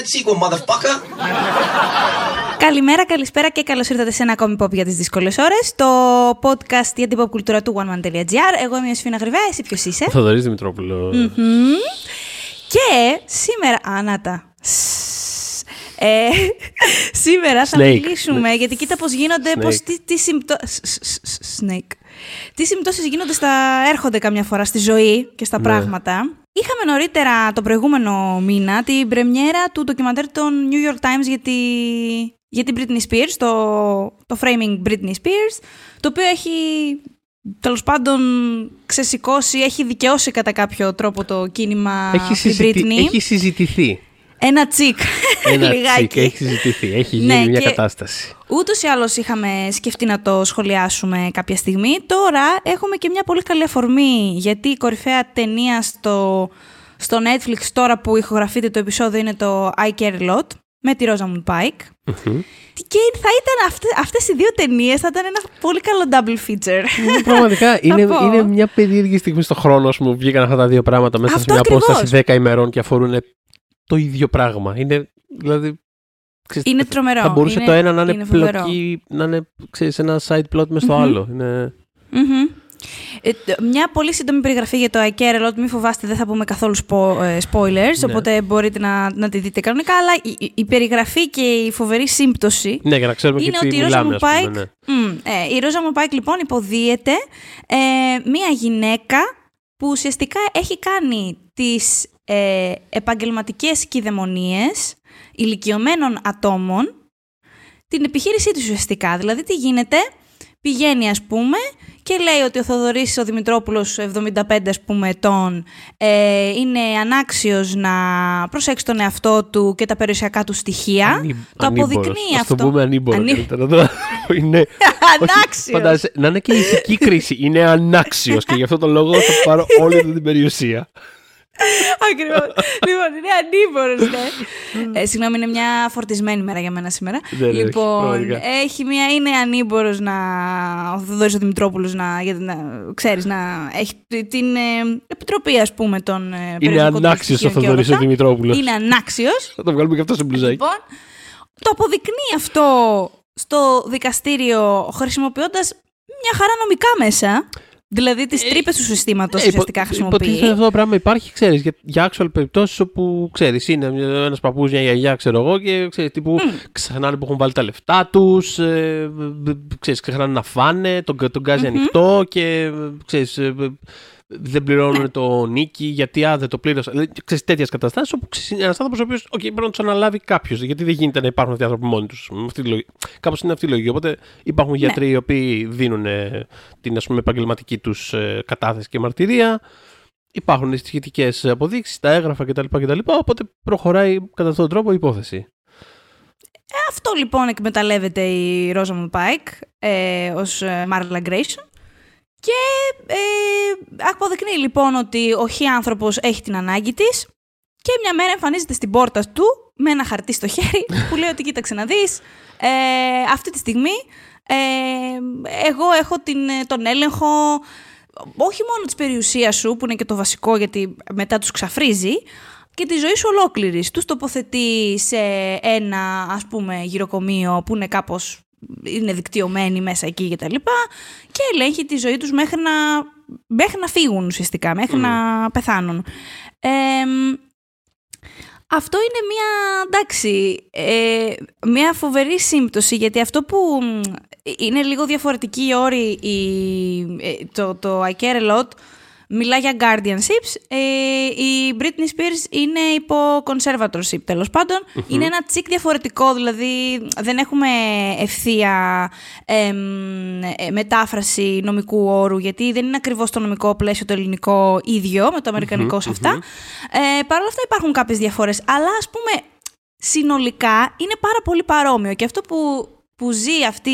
Internet sequel, motherfucker! Καλημέρα, καλησπέρα και καλώς ήρθατε σε ένα ακόμη pop για τις δύσκολες ώρες. Το podcast για την pop κουλτούρα του oneman.gr. Εγώ είμαι η Ιωσήφινα Γρυβαία, εσύ ποιος είσαι? Ο Θοδωρής Δημητρόπουλος. Και σήμερα. Ανάτα. Σήμερα θα μιλήσουμε, γιατί κοίτα πώς γίνονται. Τι συμπτώσεις γίνονται έρχονται καμιά φορά στη ζωή και στα πράγματα. Είχαμε νωρίτερα τον προηγούμενο μήνα την πρεμιέρα του ντοκιμαντέρ των New York Times για την Britney Spears, το Framing Britney Spears, το οποίο έχει τέλος πάντων ξεσηκώσει, έχει δικαιώσει κατά κάποιο τρόπο το κίνημα Britney. Έχει συζητηθεί. Ένα τσικ. Έχει συζητηθεί, έχει γίνει μια κατάσταση. Ούτως ή άλλως είχαμε σκεφτεί να το σχολιάσουμε κάποια στιγμή. Τώρα έχουμε και μια πολύ καλή αφορμή, γιατί η κορυφαία ταινία στο Netflix τώρα που ηχογραφείται το επεισόδιο είναι το I Care A Lot με τη Rosamund Pike. Και θα ήταν αυτές οι δύο ταινίες, θα ήταν ένα πολύ καλό double feature. Πραγματικά είναι μια περίεργη στιγμή στο χρόνο, ας πούμε, βγήκαν αυτά τα δύο πράγματα μέσα σε μια απόσταση 10 ημερών και αφορούν το ίδιο πράγμα. Είναι τρομερό. Θα μπορούσε το ένα να είναι πλοκή, να είναι, ένα side plot μες στο άλλο. Είναι... μια πολύ σύντομη περιγραφή για το I Care A Lot. Μην φοβάστε, δεν θα πούμε καθόλου spoilers, οπότε μπορείτε να τη δείτε κανονικά, αλλά η περιγραφή και η φοβερή σύμπτωση για να ξέρουμε είναι ότι η Rosamund Pike λοιπόν υποδίεται μια γυναίκα που ουσιαστικά έχει κάνει τις επαγγελματικές κηδαιμονίες ηλικιωμένων ατόμων την επιχείρησή της ουσιαστικά. Δηλαδή τι γίνεται, πηγαίνει ας πούμε και λέει ότι ο Θοδωρής ο Δημητρόπουλος 75 ας πούμε ετών είναι ανάξιος να προσέξει τον εαυτό του και τα περιουσιακά του στοιχεία. Το αποδεικνύει αυτό. Το πούμε ανήμπορος. Είναι ανάξιος. Να είναι και η ηθική κρίση. Είναι ανάξιος και γι' αυτό τον λόγο θα πάρω όλη την περιουσία. Ακριβώς. Λοιπόν, είναι ανήμπορος, ναι. Συγγνώμη, είναι μια φορτισμένη μέρα για μένα σήμερα. Λοιπόν, είναι ανήμπορος ο Θοδωρής ο Δημητρόπουλος να έχει την επιτροπή, ας πούμε, των περιοδικών. Είναι ανάξιος ο Θοδωρής ο Δημητρόπουλος. Είναι ανάξιος. Θα το βγάλουμε και αυτό σε μπλουζάκι. Λοιπόν, το αποδεικνύει αυτό στο δικαστήριο χρησιμοποιώντας μια χαρά νομικά μέσα. Δηλαδή τις τρύπες του συστήματος ουσιαστικά χρησιμοποιεί. Υποτίθεται αυτό το πράγμα υπάρχει, ξέρεις, για actual περιπτώσεις όπου ξέρεις, είναι ένας παππούς, μια γιαγιά, ξέρω εγώ, και ξέρεις, τύπου ξεχνάνε που έχουν βάλει τα λεφτά τους, ξεχνάνε να φάνε, τον γκάζι ανοιχτό και ξέρεις, δεν πληρώνουν το νίκη γιατί δεν το πλήρωσα. Δηλαδή, ξέρεις, τέτοιες καταστάσεις όπου είναι ένας άνθρωπος ο οποίος πρέπει να τους αναλάβει κάποιος. Γιατί δεν γίνεται να υπάρχουν αυτοί οι άνθρωποι μόνοι τους. Κάπως είναι αυτή η λογική. Οπότε υπάρχουν γιατροί οι οποίοι δίνουν την ας πούμε, επαγγελματική τους κατάθεση και μαρτυρία. Υπάρχουν τις σχετικές αποδείξεις, τα έγγραφα κτλ. Οπότε προχωράει κατά αυτόν τον τρόπο η υπόθεση. Αυτό λοιπόν εκμεταλλεύεται η Rosamund Pike ως Marla Grayson. Και αποδεικνύει λοιπόν ότι ο χι άνθρωπος έχει την ανάγκη της και μια μέρα εμφανίζεται στην πόρτα του με ένα χαρτί στο χέρι που λέει ότι κοίταξε να δεις, αυτή τη στιγμή εγώ έχω τον έλεγχο όχι μόνο της περιουσίας σου που είναι και το βασικό γιατί μετά τους ξαφρίζει, και τη ζωή σου ολόκληρης. Τους τοποθετεί σε ένα ας πούμε γυροκομείο που είναι κάπως... είναι δικτυωμένοι μέσα εκεί και τα λοιπά και ελέγχει τη ζωή τους μέχρι να φύγουν ουσιαστικά, μέχρι να πεθάνουν. Αυτό είναι μια, εντάξει, μια φοβερή σύμπτωση, γιατί αυτό που είναι λίγο διαφορετική η όρη το I Care A Lot μιλά για guardianships, η Britney Spears είναι υπό conservatorship τέλος πάντων. Είναι ένα τσικ διαφορετικό, δηλαδή δεν έχουμε ευθεία μετάφραση νομικού όρου, γιατί δεν είναι ακριβώς το νομικό πλαίσιο το ελληνικό ίδιο με το αμερικανικό σε αυτά. Παρ' όλα αυτά υπάρχουν κάποιες διαφορές, αλλά ας πούμε συνολικά είναι πάρα πολύ παρόμοιο και αυτό που ζει αυτή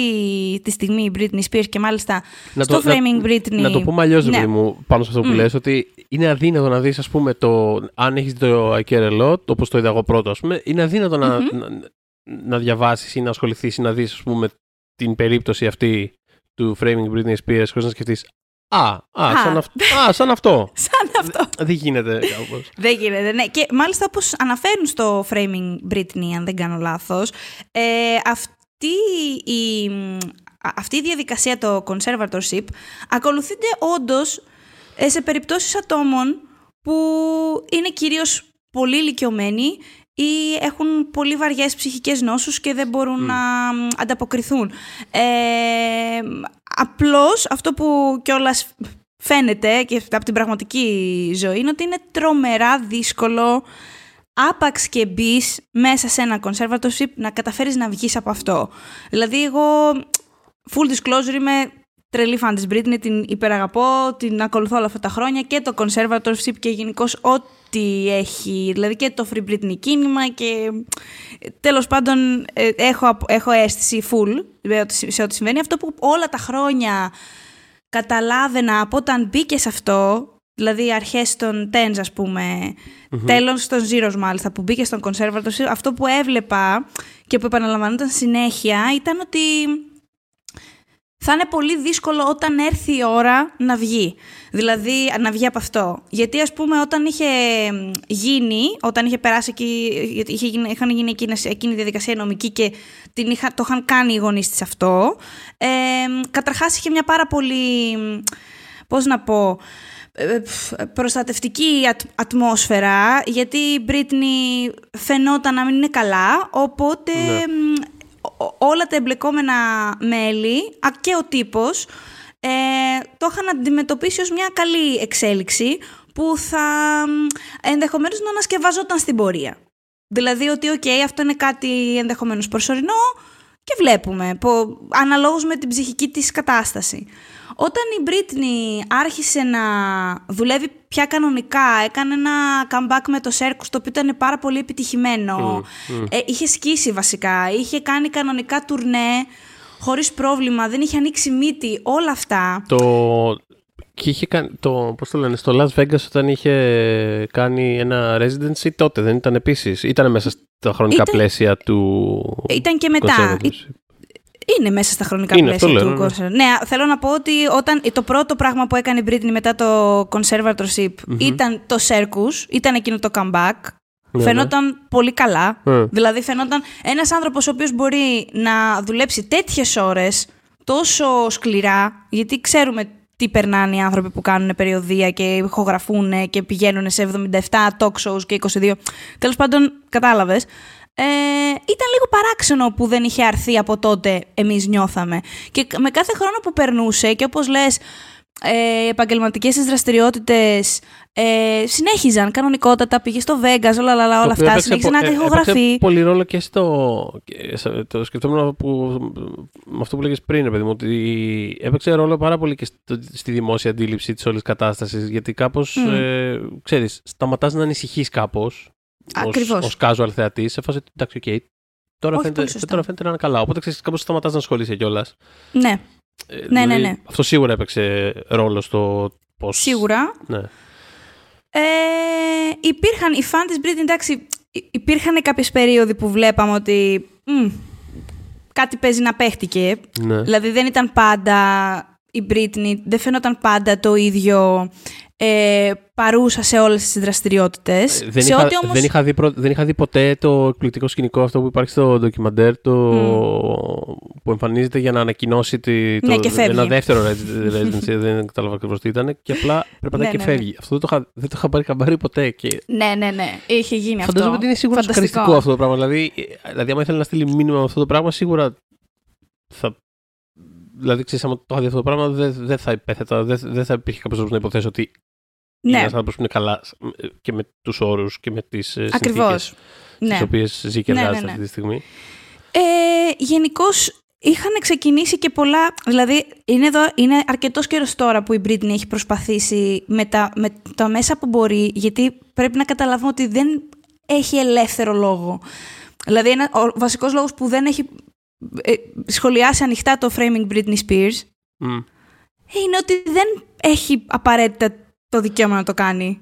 τη στιγμή η Britney Spears και μάλιστα στο Framing Britney. Να το πούμε αλλιώς, παιδί μου, πάνω σε αυτό που λες, ότι είναι αδύνατο να δεις, ας πούμε, αν έχεις το I Care A Lot, όπως το είδα εγώ πρώτο, ας πούμε, είναι αδύνατο να διαβάσεις ή να ασχοληθείς ή να δεις, ας πούμε, την περίπτωση αυτή του Framing Britney Spears χωρίς να σκεφτείς, σαν αυτό. αυτό. Δεν γίνεται κάπως. Δεν γίνεται, ναι. Και μάλιστα όπως αναφέρουν στο Framing Britney, αν δεν κάνω λάθος, αυτή η διαδικασία, το conservatorship, ακολουθείται όντως σε περιπτώσεις ατόμων που είναι κυρίως πολύ ηλικιωμένοι ή έχουν πολύ βαριές ψυχικές νόσους και δεν μπορούν να ανταποκριθούν. Απλώς αυτό που κιόλας φαίνεται και από την πραγματική ζωή είναι ότι είναι τρομερά δύσκολο άπαξ και μπεις μέσα σε ένα conservatorship να καταφέρεις να βγεις από αυτό. Δηλαδή εγώ, full disclosure, είμαι τρελή φαν της Britney, την υπεραγαπώ, την ακολουθώ όλα αυτά τα χρόνια και το conservatorship και γενικώς ό,τι έχει, δηλαδή και το Free Britney κίνημα και τέλος πάντων έχω αίσθηση full σε ό,τι συμβαίνει. Αυτό που όλα τα χρόνια καταλάβαινα από όταν μπήκε σε αυτό, δηλαδή αρχές των tens ας πούμε, τέλος των zeros μάλιστα, που μπήκε στον conservatorship, αυτό που έβλεπα και που επαναλαμβανόταν συνέχεια ήταν ότι θα είναι πολύ δύσκολο όταν έρθει η ώρα να βγει. Δηλαδή, να βγει από αυτό. Γιατί, ας πούμε, όταν είχε περάσει, είχαν γίνει εκείνη η διαδικασία νομική και το είχαν κάνει οι γονείς της αυτό, καταρχάς είχε μια πάρα πολύ, πώς να πω, προστατευτική ατμόσφαιρα, γιατί η Britney φαινόταν να μην είναι καλά, οπότε... Ναι. Όλα τα εμπλεκόμενα μέλη και ο τύπος το είχαν αντιμετωπίσει ως μια καλή εξέλιξη που θα ενδεχομένως να ανασκευαζόταν στην πορεία. Δηλαδή ότι αυτό είναι κάτι ενδεχομένως προσωρινό και βλέπουμε, αναλόγως με την ψυχική της κατάσταση. Όταν η Britney άρχισε να δουλεύει πια κανονικά, έκανε ένα comeback με το Circus, το οποίο ήταν πάρα πολύ επιτυχημένο, είχε σκίσει βασικά, είχε κάνει κανονικά τουρνέ χωρίς πρόβλημα, δεν είχε ανοίξει μύτη, όλα αυτά. Και είχε κάνει, πώς το λένε, στο Las Vegas όταν είχε κάνει ένα residency, τότε δεν ήταν επίσης, ήταν μέσα στα χρονικά πλαίσια του... Ήταν και μετά. Είναι μέσα στα χρονικά πλαίσια του conservatorship. Ναι, θέλω να πω ότι το πρώτο πράγμα που έκανε η Britney μετά το conservatorship ήταν το Circus, ήταν εκείνο το comeback. Ναι, φαινόταν πολύ καλά. Yeah. Δηλαδή φαινόταν ένας άνθρωπος ο οποίος μπορεί να δουλέψει τέτοιες ώρες τόσο σκληρά, γιατί ξέρουμε τι περνάνε οι άνθρωποι που κάνουν περιοδεία και ηχογραφούν και πηγαίνουν σε 77 talk shows και 22. Τέλος πάντων, κατάλαβες. Ήταν λίγο παράξενο που δεν είχε αρθεί από τότε, εμείς νιώθαμε. Και με κάθε χρόνο που περνούσε και όπως λες, οι επαγγελματικές της δραστηριότητες συνέχιζαν κανονικότατα, πήγε στο Vegas, όλα αυτά, συνέχιζε να ηχογραφεί. Έπαιξε πολύ ρόλο και το σκεφτόμουν με αυτό που λέγες πριν, παιδί μου, ότι έπαιξε ρόλο πάρα πολύ και στη δημόσια αντίληψη της όλης κατάστασης, γιατί κάπως, ξέρεις, σταματάς να ανησυχείς κάπως. Ως casual θεατής, σε φάση εντάξει, τώρα φαίνεται να είναι καλά. Οπότε ξέρεις, κάπως σταματάς να ασχολείσαι κιόλας. Ναι. Δηλαδή, ναι. Αυτό σίγουρα έπαιξε ρόλο στο πώς. Σίγουρα. Ναι. Υπήρχαν οι φαν της Britney, εντάξει, υπήρχαν κάποιες περίοδοι που βλέπαμε ότι κάτι παίζει να παίχτηκε. Ναι. Δηλαδή δεν ήταν πάντα η Britney, δεν φαινόταν πάντα το ίδιο. Παρούσα σε όλες τις δραστηριότητες. Δεν είχα δει ποτέ το εκπληκτικό σκηνικό αυτό που υπάρχει στο ντοκιμαντέρ, που εμφανίζεται για να ανακοινώσει ένα δεύτερο residency. Δεν κατάλαβα ακριβώς τι ήταν. Και απλά πρέπει να και φεύγει. Αυτό δεν το είχα πάρει χαμπάρι ποτέ. Ναι, είχε γίνει αυτό. Φαντάζομαι ότι είναι σίγουρα σοκαριστικό αυτό το πράγμα. Δηλαδή, άμα ήθελε να στείλει μήνυμα με αυτό το πράγμα, σίγουρα θα. Δηλαδή, ξέρεις, άμα το είχα δει αυτό το πράγμα, δεν θα υπέθετα, δεν θα υπήρχε κάποιος τρόπος να υποθέσω ότι είναι ένας άνθρωπος που είναι καλά και με τους όρους και με τις συνθήκες τις οποίες ζει και εργάζεται αυτή τη στιγμή. Γενικώς, είχαν ξεκινήσει και πολλά. Δηλαδή, είναι αρκετός καιρός τώρα που η Britney έχει προσπαθήσει με τα μέσα που μπορεί, γιατί πρέπει να καταλάβουμε ότι δεν έχει ελεύθερο λόγο. Δηλαδή, ο βασικός λόγος που δεν έχει σχολιάσει ανοιχτά το Framing Britney Spears είναι ότι δεν έχει απαραίτητα το δικαίωμα να το κάνει.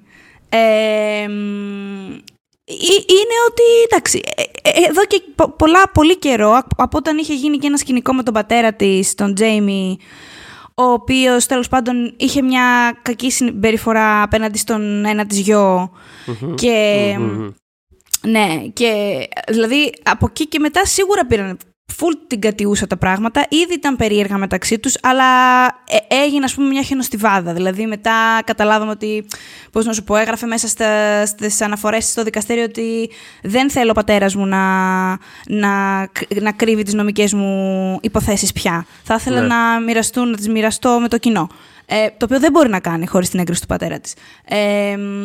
Είναι ότι, εντάξει, εδώ και πολύ καιρό, από όταν είχε γίνει και ένα σκηνικό με τον πατέρα της, τον Jamie, ο οποίος τέλος πάντων είχε μια κακή συμπεριφορά απέναντι στον ένα της γιο. Mm-hmm. Και mm-hmm. ναι, και δηλαδή από εκεί και μετά σίγουρα πήραν full την κατιούσα τα πράγματα. Ήδη ήταν περίεργα μεταξύ τους, αλλά έγινε ας πούμε μια χιονοστιβάδα. Δηλαδή μετά καταλάβαμε ότι, πώς να σου πω, έγραφε μέσα στις αναφορές στο δικαστήριο ότι δεν θέλω ο πατέρας μου να κρύβει τις νομικές μου υποθέσεις πια. Θα ήθελα να τις μοιραστώ με το κοινό. Το οποίο δεν μπορεί να κάνει χωρίς την έγκριση του πατέρα της.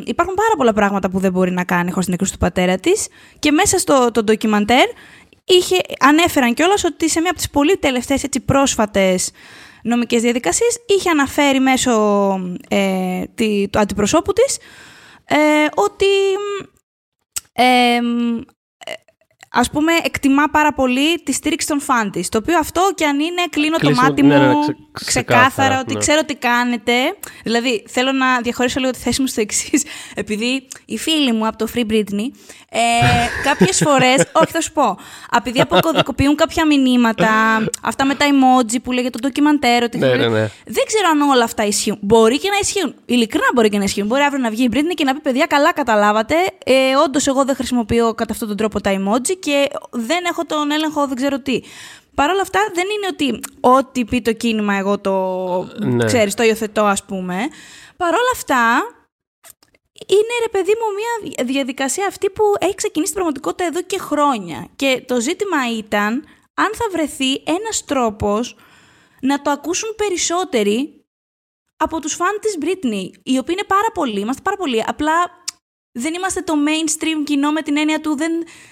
Υπάρχουν πάρα πολλά πράγματα που δεν μπορεί να κάνει χωρίς την έγκριση του πατέρα της. Και μέσα στο το ντοκιμαντέρ ανέφεραν κιόλας ότι σε μία από τις πολύ τελευταίες έτσι, πρόσφατες νομικές διαδικασίες είχε αναφέρει μέσω του αντιπροσώπου της ότι ας πούμε εκτιμά πάρα πολύ τη στήριξη των φαν της, το οποίο αυτό κι αν είναι κλείνω το μάτι μου ξεκάθαρα ότι ξέρω τι κάνετε. Δηλαδή θέλω να διαχωρίσω λίγο τη θέση μου στο εξής, επειδή οι φίλοι μου από το Free Britney κάποιες φορές, όχι θα σου πω, επειδή αποκωδικοποιούν κάποια μηνύματα, αυτά με τα emoji που λέγεται το ντοκιμαντέρ, δεν ξέρω αν όλα αυτά ισχύουν. Μπορεί και να ισχύουν, ειλικρινά μπορεί και να ισχύουν. Μπορεί αύριο να βγει η Britney και να πει παιδιά καλά καταλάβατε, όντως εγώ δεν χρησιμοποιώ κατά αυτόν τον τρόπο τα emoji και δεν έχω τον έλεγχο, δεν ξέρω τι. Παρ' όλα αυτά, δεν είναι ότι ό,τι πει το κίνημα εγώ το υιοθετώ, ας πούμε. Παρ' όλα αυτά, είναι ρε παιδί μου μια διαδικασία αυτή που έχει ξεκινήσει την πραγματικότητα εδώ και χρόνια. Και το ζήτημα ήταν αν θα βρεθεί ένας τρόπος να το ακούσουν περισσότεροι από τους φαν της Britney, οι οποίοι είναι πάρα πολλοί, είμαστε πάρα πολλοί, απλά... Δεν είμαστε το mainstream κοινό με την έννοια του.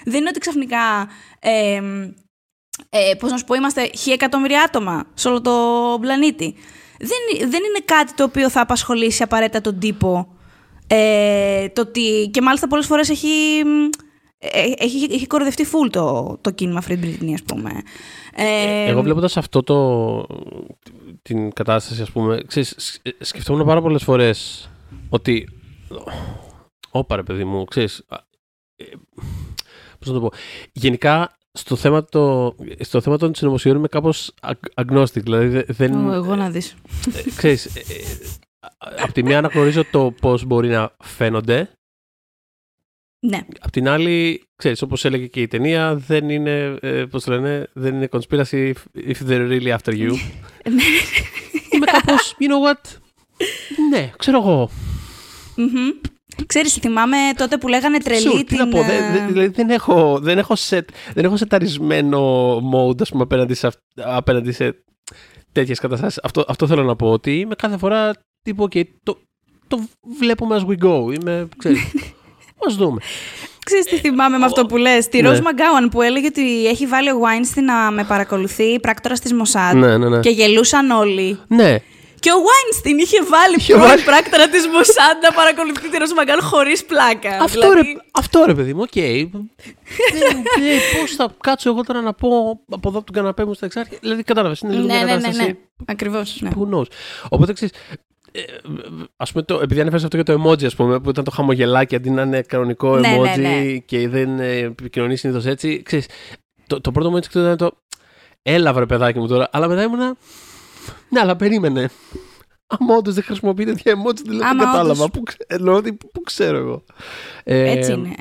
Δεν είναι ότι ξαφνικά, πώς να σου πω, είμαστε 100.000 άτομα σε όλο τον πλανήτη. Δεν είναι κάτι το οποίο θα απασχολήσει απαραίτητα τον τύπο. Και μάλιστα πολλές φορές έχει κοροϊδευτεί full το κίνημα Free Britney, ας πούμε. Εγώ βλέποντας αυτό την κατάσταση, ας πούμε, ξέρεις, σκεφτόμουν πάρα πολλές φορές ότι... Όπα ρε παιδί μου, ξέρεις, πώς να το πω. Γενικά στο θέμα των συνωμοσιών είμαι κάπως agnostic, δηλαδή δεν... Εγώ να δεις. Ξέρεις, απ' τη μία αναγνωρίζω το πώς μπορεί να φαίνονται. Ναι. Απ' την άλλη, ξέρεις, όπως έλεγε και η ταινία, δεν είναι, πώς λένε, δεν είναι conspiracy if they're really after you. Είμαι κάπως, you know what, ναι, ξέρω εγώ. Mm-hmm. Ξέρεις, θυμάμαι τότε που λέγανε τρελή την... Τι να πω, δηλαδή δεν έχω σεταρισμένο mode, ας πούμε, απέναντι σε τέτοιες καταστάσεις. Αυτό θέλω να πω, ότι είμαι κάθε φορά τύπου, okay, το βλέπουμε as we go, είμαι, ξέρεις, ας δούμε. Ξέρεις τι θυμάμαι με αυτό που λες, τη Ροζ Μαγκάουαν που έλεγε ότι έχει βάλει ο Weinstein να με παρακολουθεί πράκτορας της Μοσάντ και γελούσαν όλοι. Ναι. Και ο Weinstein είχε βάλει πράκτορα της Μοσάντ να παρακολουθεί τη Ροζ Μαγκάουαν χωρίς πλάκα. Αυτό ρε παιδί μου, οκ. Πώς θα κάτσω εγώ τώρα να πω από εδώ από τον καναπέ μου στα εξάρχεια. Δηλαδή κατάλαβες, είναι λίγο μια κατάσταση. Ακριβώς. Who knows. Οπότε ξέρεις, ας πούμε, επειδή ανέφερες αυτό και το emoji, ας πούμε, που ήταν το χαμογελάκι αντί να είναι κανονικό emoji και δεν επικοινωνεί συνήθως έτσι. Ξέρεις, το πρώτο μου έτσι ήταν το έλαβε ρε παιδάκι μου τώρα, αλλά μετά ήμουνα. Ναι, αλλά περίμενε. Άμα όντως δεν χρησιμοποιείται τέτοια emoji, δηλαδή δεν κατάλαβα. Πού ξέρω εγώ. Έτσι είναι.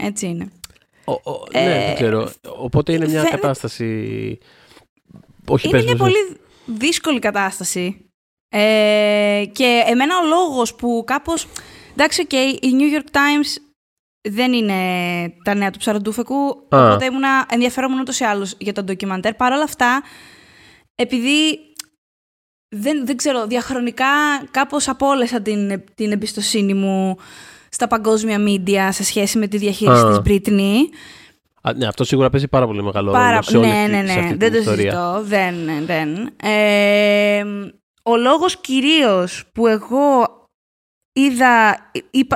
Ναι, δεν ξέρω. Οπότε είναι μια κατάσταση... Είναι μια πολύ δύσκολη κατάσταση. Και εμένα ο λόγος που κάπως... Εντάξει, η New York Times δεν είναι τα νέα του ψαροντούφεκου, οπότε ενδιαφέρομαι ούτως ή άλλως για τον ντοκιμαντέρ. Παρ' όλα αυτά, επειδή... Δεν ξέρω, διαχρονικά κάπως απόλυσα την εμπιστοσύνη μου στα παγκόσμια media σε σχέση με τη διαχείριση της Britney. Ναι, αυτό σίγουρα παίζει πάρα πολύ μεγάλο ρόλο σε όλη αυτή την ιστορία. Δεν το συζητώ. Ο λόγος κυρίως που εγώ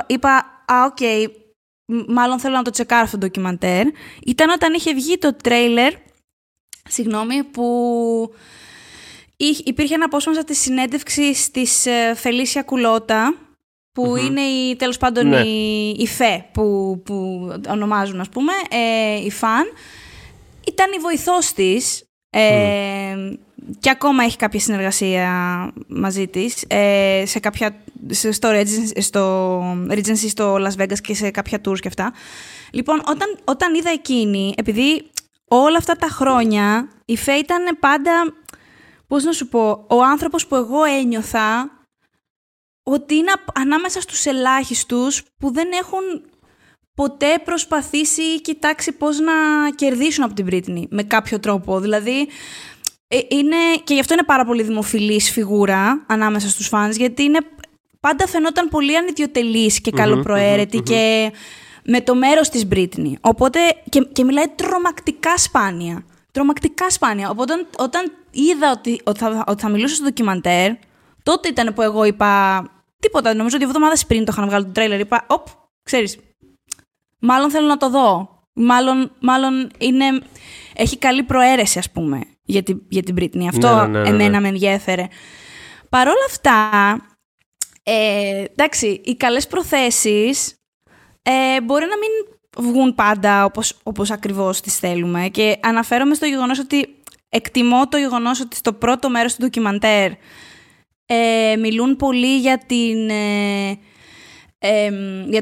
είπα μάλλον θέλω να το τσεκάρω αυτό το ντοκιμαντέρ, ήταν όταν είχε βγει το τρέιλερ, συγγνώμη, που... Υπήρχε ένα απόσπασμα της συνέντευξης της Φελίσια Κουλότα, που είναι τέλος πάντων η ΦΕ που ονομάζουν, ας πούμε, η φαν. Ήταν η βοηθός της και ακόμα έχει κάποια συνεργασία μαζί της σε κάποια, στο Regency στο Las Vegas και σε κάποια tours και αυτά. Λοιπόν, όταν είδα εκείνη, επειδή όλα αυτά τα χρόνια η Faye ήταν πάντα, πώς να σου πω, ο άνθρωπος που εγώ ένιωθα ότι είναι ανάμεσα στους ελάχιστους που δεν έχουν ποτέ προσπαθήσει ή κοιτάξει πώς να κερδίσουν από την Britney με κάποιο τρόπο. Δηλαδή, είναι, και γι' αυτό είναι πάρα πολύ δημοφιλής φιγούρα ανάμεσα στους φανς, γιατί είναι, πάντα φαινόταν πολύ ανιδιοτελής και καλοπροαίρετη και με το μέρος της Britney. Οπότε, και μιλάει τρομακτικά σπάνια. Τρομακτικά σπάνια. Οπότε όταν είδα ότι θα μιλούσε στο ντοκιμαντέρ, τότε ήταν που εγώ είπα τίποτα. Νομίζω ότι εβδομάδες πριν το είχαν βγάλει το τρέιλερ. Είπα, ξέρεις, μάλλον θέλω να το δω. Μάλλον έχει καλή προαίρεση, ας πούμε, για την Britney. Αυτό εμένα με ενδιέφερε. Παρ' όλα αυτά, εντάξει, οι καλές προθέσεις μπορεί να μην βγουν πάντα όπως ακριβώς τις θέλουμε. Και αναφέρομαι στο γεγονός ότι εκτιμώ το γεγονός ότι στο πρώτο μέρος του ντοκιμαντέρ μιλούν πολύ για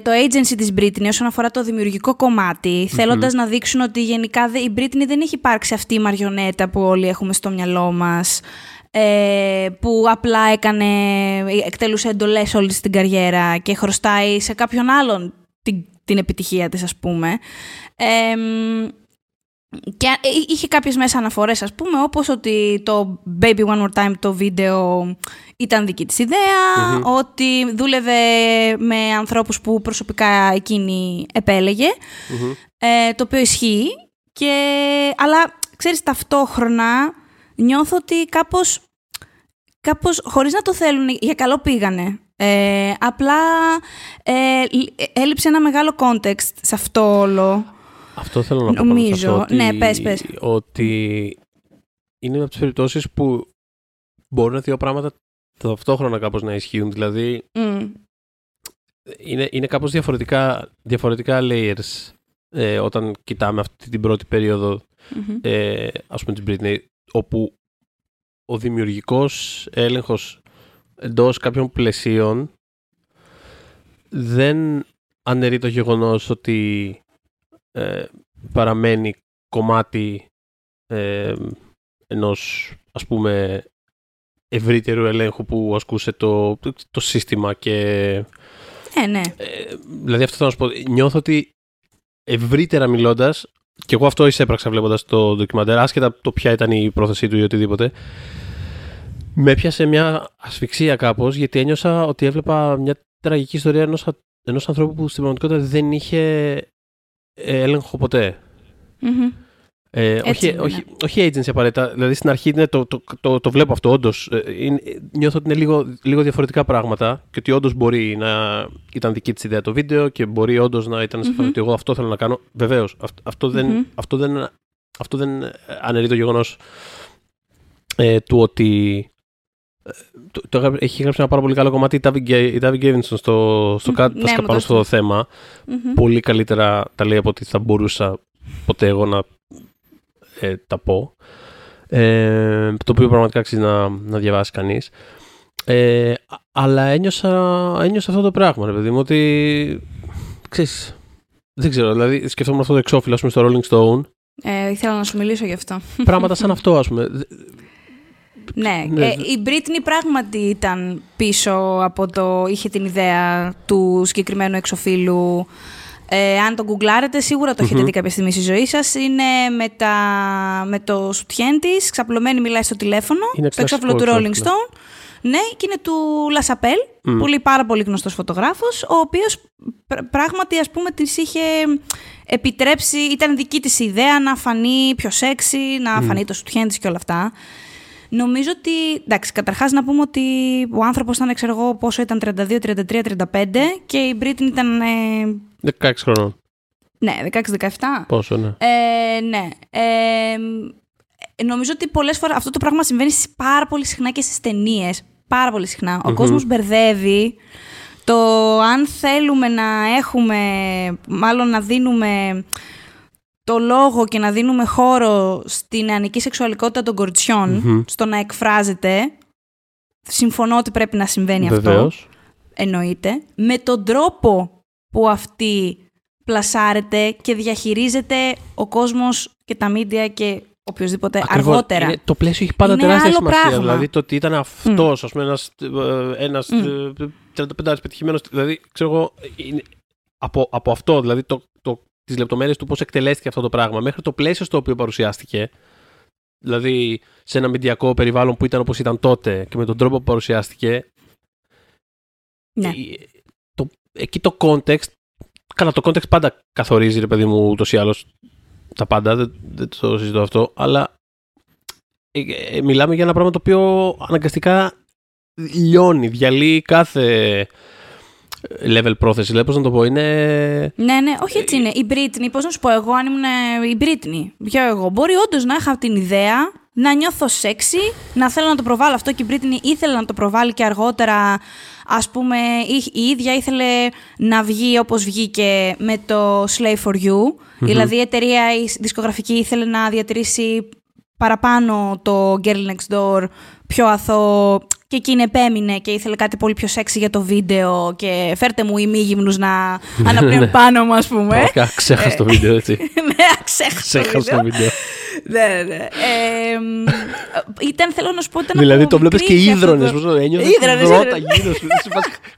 το agency της Britney όσον αφορά το δημιουργικό κομμάτι, θέλοντας να δείξουν ότι γενικά η Britney δεν έχει υπάρξει αυτή η μαριονέτα που όλοι έχουμε στο μυαλό μας, που απλά εκτελούσε εντολές όλη την καριέρα και χρωστάει σε κάποιον άλλον την επιτυχία της, ας πούμε. Και είχε κάποιες μέσα αναφορές, ας πούμε, όπως ότι το Baby One More Time, το βίντεο, ήταν δική της ιδέα, ότι δούλευε με ανθρώπους που προσωπικά εκείνη επέλεγε, το οποίο ισχύει. Αλλά, ξέρεις, ταυτόχρονα νιώθω ότι κάπως χωρίς να το θέλουν, για καλό πήγανε. Απλά έλειψε ένα μεγάλο context σε αυτό όλο. Αυτό θέλω να πω. Νομίζω, αυτό, ότι, ναι, πες. Ότι είναι από τις περιπτώσεις που μπορούν δύο πράγματα ταυτόχρονα κάπως να ισχύουν. Δηλαδή, είναι κάπως διαφορετικά layers όταν κοιτάμε αυτή την πρώτη περίοδο, ας πούμε, την Britney, όπου ο δημιουργικός έλεγχος εντός κάποιων πλαισίων δεν αναιρεί το γεγονός ότι παραμένει κομμάτι ενός, ας πούμε, ευρύτερου ελέγχου που ασκούσε το σύστημα και... Ναι. Δηλαδή αυτό θέλω να σου πω. Νιώθω ότι ευρύτερα μιλώντας, και εγώ αυτό εισέπραξα βλέποντας το ντοκιμαντέρ, άσχετα το ποια ήταν η πρόθεσή του ή οτιδήποτε, με έπιασε μια ασφυξία κάπως, γιατί ένιωσα ότι έβλεπα μια τραγική ιστορία ενός ανθρώπου που στην πραγματικότητα δεν είχε έλεγχο ποτέ. Όχι agency απαραίτητα. Δηλαδή στην αρχή είναι το βλέπω αυτό, όντως. Νιώθω ότι είναι λίγο διαφορετικά πράγματα και ότι όντως μπορεί να ήταν δική της ιδέα το βίντεο και μπορεί όντως να ήταν σε φάση ότι εγώ αυτό θέλω να κάνω. Βεβαίως. Αυτό δεν αναιρεί το γεγονός του ότι έχει γράψει ένα πάρα πολύ καλό κομμάτι η David Gavin στο κάτω πάνω στο θέμα. Πολύ καλύτερα τα λέει από ότι θα μπορούσα ποτέ εγώ να τα πω. Το οποίο πραγματικά αξίζει να διαβάσει κανείς. Αλλά ένιωσα αυτό το πράγμα, ρε παιδί μου, ότι ξέρεις, δεν ξέρω, δηλαδή σκεφτόμουν αυτό το εξώφυλλο, ας πούμε, στο Rolling Stone. Ήθελα να σου μιλήσω γι' αυτό. Πράγματα σαν αυτό, ας πούμε. Ναι. Η Britney πράγματι ήταν πίσω από το... είχε την ιδέα του συγκεκριμένου εξωφύλου. Αν το γκουγκλάρετε, σίγουρα το έχετε δει κάποια στιγμή στη ζωή σας. Είναι με το σουτιέν της, ξαπλωμένη, μιλάει στο τηλέφωνο, είναι στο εξώφυλλο του Rolling Stone. Ναι, και είναι του Λασαπέλ, πάρα πολύ γνωστός φωτογράφος, ο οποίος πράγματι, ας πούμε, της είχε επιτρέψει, ήταν δική της ιδέα να φανεί πιο σεξι, να φανεί το σουτιέν της και όλα αυτά. Νομίζω ότι, εντάξει, καταρχάς να πούμε ότι ο άνθρωπος ήταν, ξέρω εγώ, πόσο ήταν, 32, 33, 35 και η Britney ήταν... 16 χρονών. Ναι, 16-17. Πόσο, ναι. Νομίζω ότι πολλές φορές αυτό το πράγμα συμβαίνει πάρα πολύ συχνά και στις ταινίες. Πάρα πολύ συχνά. Ο κόσμος μπερδεύει το αν θέλουμε να δίνουμε το λόγο και να δίνουμε χώρο στην νεανική σεξουαλικότητα των κοριτσιών, mm-hmm. στο να εκφράζεται, συμφωνώ ότι πρέπει να συμβαίνει Βεβαίως. Αυτό, εννοείται, με τον τρόπο που αυτή πλασάρεται και διαχειρίζεται ο κόσμος και τα μίντια και οποιοδήποτε αργότερα. Είναι, το πλαίσιο έχει πάντα είναι τεράστια σημασία. Πράγμα. Δηλαδή το ότι ήταν αυτός, ας πούμε, ένας 35 πετυχημένος, δηλαδή ξέρω εγώ, από αυτό, δηλαδή τις λεπτομέρειες του πώς εκτελέστηκε αυτό το πράγμα, μέχρι το πλαίσιο στο οποίο παρουσιάστηκε, δηλαδή σε ένα μηντιακό περιβάλλον που ήταν όπως ήταν τότε και με τον τρόπο που παρουσιάστηκε. Ναι. Εκεί το context, καλά, το context πάντα καθορίζει, ρε παιδί μου, ούτως ή άλλως τα πάντα, δεν το συζητώ αυτό, αλλά μιλάμε για ένα πράγμα το οποίο αναγκαστικά λιώνει, διαλύει κάθε level πρόθεση. Δηλαδή, πώς να το πω, είναι. Ναι, ναι, όχι έτσι είναι. Η Britney, πώς να σου πω εγώ, αν ήμουν η Britney, ποιο εγώ, μπορεί όντως να είχα την ιδέα, να νιώθω σεξι, να θέλω να το προβάλλω αυτό, και η Britney ήθελε να το προβάλλει και αργότερα, ας πούμε, η ίδια ήθελε να βγει όπως βγήκε με το Slave for You. Mm-hmm. Δηλαδή, η εταιρεία η δισκογραφική ήθελε να διατηρήσει παραπάνω το Girl Next Door πιο αθώο. Και εκείνη επέμεινε και ήθελε κάτι πολύ πιο σεξι για το βίντεο και φέρτε μου οι μη γυμνούς να αναπνέουν πάνω μου, ας πούμε. Ξέχασε το βίντεο, έτσι. Ναι, ξέχασε το βίντεο. Ναι. Ήταν, θέλω να σου πω, ήταν. Δηλαδή το βλέπεις και ίδρωνες, πώς το ένιωθες.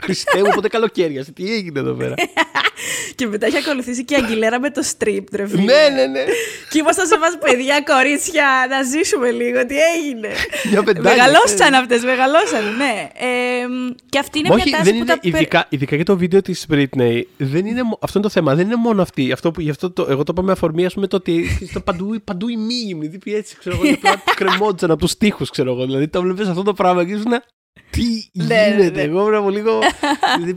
Χριστέ μου, πότε καλοκαίρια, τι έγινε εδώ πέρα. Και μετά έχει ακολουθήσει και η Αγγιλέρα με το strip, ρε φίλε. Ναι. Και ήμασταν σε εμάς, παιδιά, κορίτσια, να ζήσουμε λίγο, τι έγινε. Μεγαλώσαν αυτές, ναι. Και αυτή είναι μια τάση που τα ειδικά για το βίντεο της Britney, δεν είναι, αυτό είναι το θέμα, δεν είναι μόνο αυτή. Γι' αυτό εγώ το είπα με αφορμή, ας πούμε, το ότι παντού η μίμη, δηλαδή έτσι, ξέρω εγώ, κρεμόντουσαν από τους στίχους, ξέρω εγώ. Δηλαδή, το βλέπεις αυτό το πράγμα και ήσουν. Τι γίνεται, εγώ πριν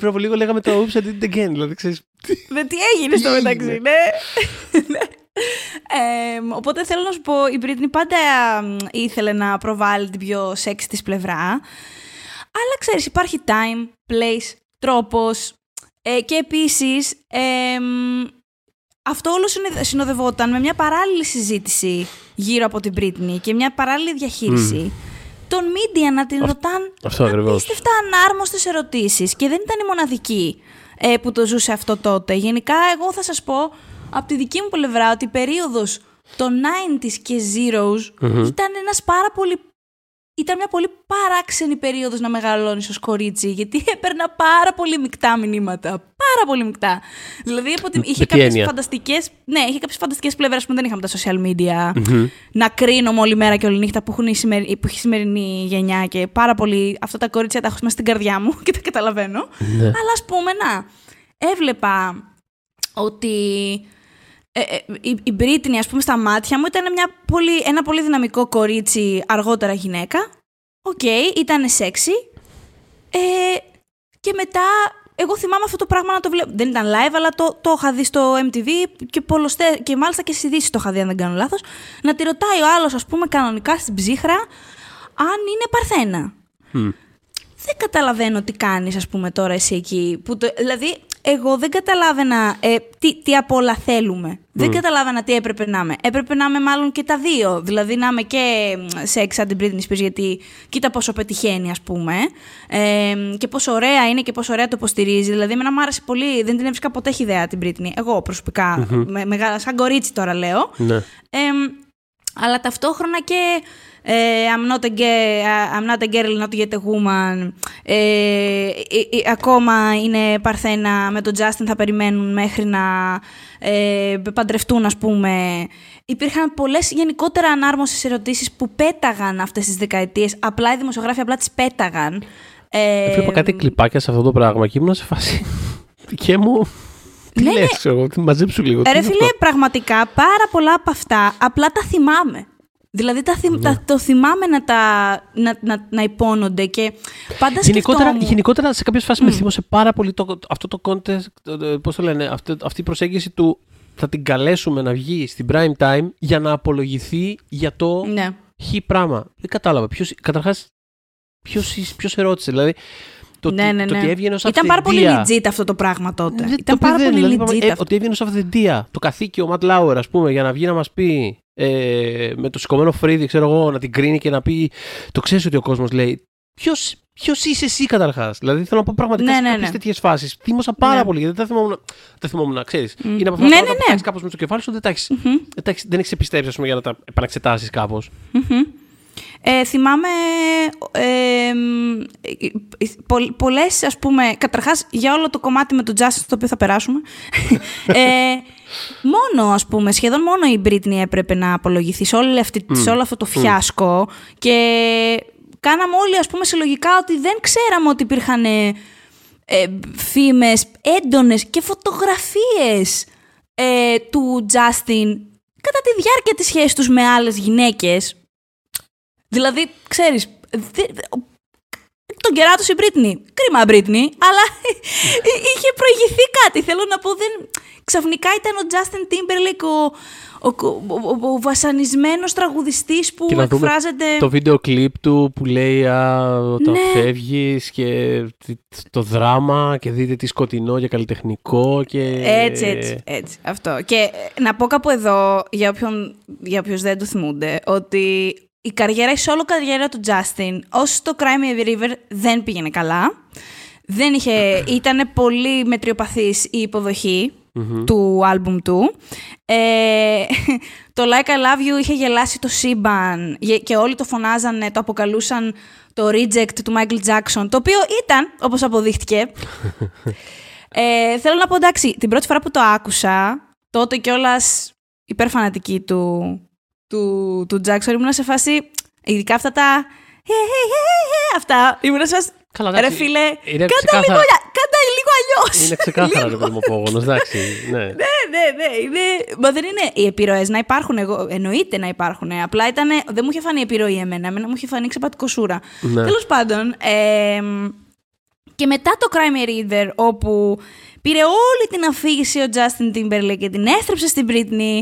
από λίγο λέγαμε το Oops, I did it again. Δηλαδή, ξέρεις. Τι έγινε στο μεταξύ, ναι. Οπότε θέλω να σου πω, η Britney πάντα ήθελε να προβάλλει την πιο σεξ της πλευρά. Αλλά ξέρεις, υπάρχει time, place, τρόπος. Και επίσης, αυτό όλο συνοδευόταν με μια παράλληλη συζήτηση γύρω από την Britney και μια παράλληλη διαχείριση των media να την ρωτάνε απίστευτα ανάρμοστες ερωτήσεις. Και δεν ήταν η μοναδική που το ζούσε αυτό τότε. Γενικά, εγώ θα σας πω από τη δική μου πλευρά ότι η περίοδος των 90s και Zeros ήταν ήταν μια πολύ παράξενη περίοδος να μεγαλώνεις ως κορίτσι, γιατί έπαιρνα πάρα πολύ μεικτά μηνύματα. Πάρα πολύ μεικτά. Δηλαδή, είχε κάποιες φανταστικές, ναι, είχε κάποιες φανταστικές πλευρές που δεν είχαμε τα social media. Να κρίνουμε όλη μέρα και όλη νύχτα που έχει η σημερινή γενιά και πάρα πολύ. Αυτά τα κορίτσια τα έχω μέσα στην καρδιά μου και τα καταλαβαίνω. Ναι. Αλλά ας πούμε, έβλεπα ότι η Britney, ας πούμε, στα μάτια μου ήταν ένα πολύ δυναμικό κορίτσι, αργότερα γυναίκα. Οκ, ήταν σεξι. Και μετά, εγώ θυμάμαι αυτό το πράγμα να το βλέπω. Δεν ήταν live, αλλά το είχα δει στο MTV και μάλιστα και στις ειδήσεις το είχα δει, αν δεν κάνω λάθος. Να τη ρωτάει ο άλλος, ας πούμε, κανονικά στην ψύχρα, αν είναι παρθένα. Δεν καταλαβαίνω τι κάνεις, ας πούμε, τώρα εσύ εκεί. Δηλαδή, εγώ δεν καταλάβαινα τι απ' όλα θέλουμε. Δεν καταλάβαινα τι έπρεπε να είμαι. Έπρεπε να είμαι μάλλον και τα δύο. Δηλαδή να είμαι και σεξ σαν την Britney Spears, γιατί κοίτα πόσο πετυχαίνει, ας πούμε. Και πόσο ωραία είναι και πόσο ωραία το υποστηρίζει. Δηλαδή, εμένα μου άρεσε πολύ. Δεν την έβρισκα ποτέ ιδέα την Britney. Εγώ προσωπικά. Σαν κορίτσι τώρα λέω. Ναι. Αλλά ταυτόχρονα και I'm not a girl, not yet a woman. Ακόμα είναι παρθένα, με τον Justin θα περιμένουν μέχρι να παντρευτούν, ας πούμε. Υπήρχαν πολλές γενικότερα ανάρμοσες ερωτήσεις που πέταγαν αυτές τις δεκαετίες. Απλά οι δημοσιογράφοι τις πέταγαν. Έβλεπα κάτι κλιπάκια σε αυτό το πράγμα και ήμουν σε φάση και μου. Ναι, λες, εγώ, μαζέψου λίγο. Ρε φίλε, πραγματικά πάρα πολλά από αυτά απλά τα θυμάμαι. Δηλαδή το θυμάμαι να υπόνονται και πάντα σκεφτόμουν. Γενικότερα σε κάποιες φάσεις με θύμωσε πάρα πολύ αυτό το contest, πώς το λένε, αυτή η προσέγγιση του θα την καλέσουμε να βγει στην prime time για να απολογηθεί για το χι πράγμα. Δεν κατάλαβα. Καταρχάς, ποιος ερώτησε, δηλαδή. Ναι. Το ότι έβγαινε ως αυθεντία. Ήταν πάρα πολύ legit αυτό το πράγμα τότε. Ότι έβγαινε ως αυθεντία. Το καθήκη ο Ματ Λάουερ, ας πούμε, για να βγει να μας πει με το σηκωμένο φρύδι, ξέρω εγώ, να την κρίνει και να πει. Το ξέρεις ότι ο κόσμος λέει. Ποιος είσαι εσύ καταρχάς. Δηλαδή θέλω να πω πραγματικά σε κάποιες τέτοιες φάσεις. Θύμωσα πάρα πολύ γιατί δεν θυμόμουν να ξέρεις. Είναι από αυτά τα πράγματα που έχεις κάπως με το κεφάλι σου, δεν έχεις επιστρέψει, ας πούμε, για να τα επαναξετάσεις κάπως. Θυμάμαι πολλές, ας πούμε, καταρχάς για όλο το κομμάτι με τον Justice, το οποίο θα περάσουμε, μόνο, ας πούμε, σχεδόν μόνο η Britney έπρεπε να απολογηθεί σε όλο αυτό το φιάσκο και κάναμε όλοι, ας πούμε, συλλογικά ότι δεν ξέραμε ότι υπήρχαν φήμες έντονες και φωτογραφίες του Justin κατά τη διάρκεια της σχέσης τους με άλλες γυναίκες. Δηλαδή, ξέρεις, τον κεράτωσε η Britney. Κρίμα Britney, αλλά είχε προηγηθεί κάτι. Θέλω να πω, ξαφνικά ήταν ο Justin Timberlake ο βασανισμένος τραγουδιστής που και εκφράζεται... Το βίντεο κλιπ του που λέει όταν φεύγεις και το δράμα και δείτε τι σκοτεινό και καλλιτεχνικό και... Έτσι, αυτό. Και να πω κάπου εδώ, για όποιους δεν το θυμούνται, ότι... Η solo καριέρα του Justin, όσο το Cry Me River δεν πήγαινε καλά. Ήτανε πολύ μετριοπαθής η υποδοχή του άλμπουμ του. Το Like I Love You είχε γελάσει το σύμπαν και όλοι το φωνάζανε, το αποκαλούσαν το reject του Michael Jackson, το οποίο ήταν, όπως αποδείχτηκε. Θέλω να πω, εντάξει, την πρώτη φορά που το άκουσα, τότε κιόλας υπερφανατική του Jackson, ήμουν σε φάση, ειδικά αυτά τα αυτά, ήμουν σε φάση, ρε φίλε, κάντα λίγο αλλιώς. Είναι ξεκάθαρα το κοσμοπόγονος, εντάξει. Ναι, μα δεν είναι οι επιρροές να υπάρχουν, εννοείται να υπάρχουν, απλά δεν μου είχε φανεί επιρροή εμένα μου είχε φανεί ξεπατικοσούρα. Τέλος πάντων, και μετά το Cry Me River, όπου πήρε όλη την αφήγηση ο Justin Timberlake και την έστρεψε στην Britney.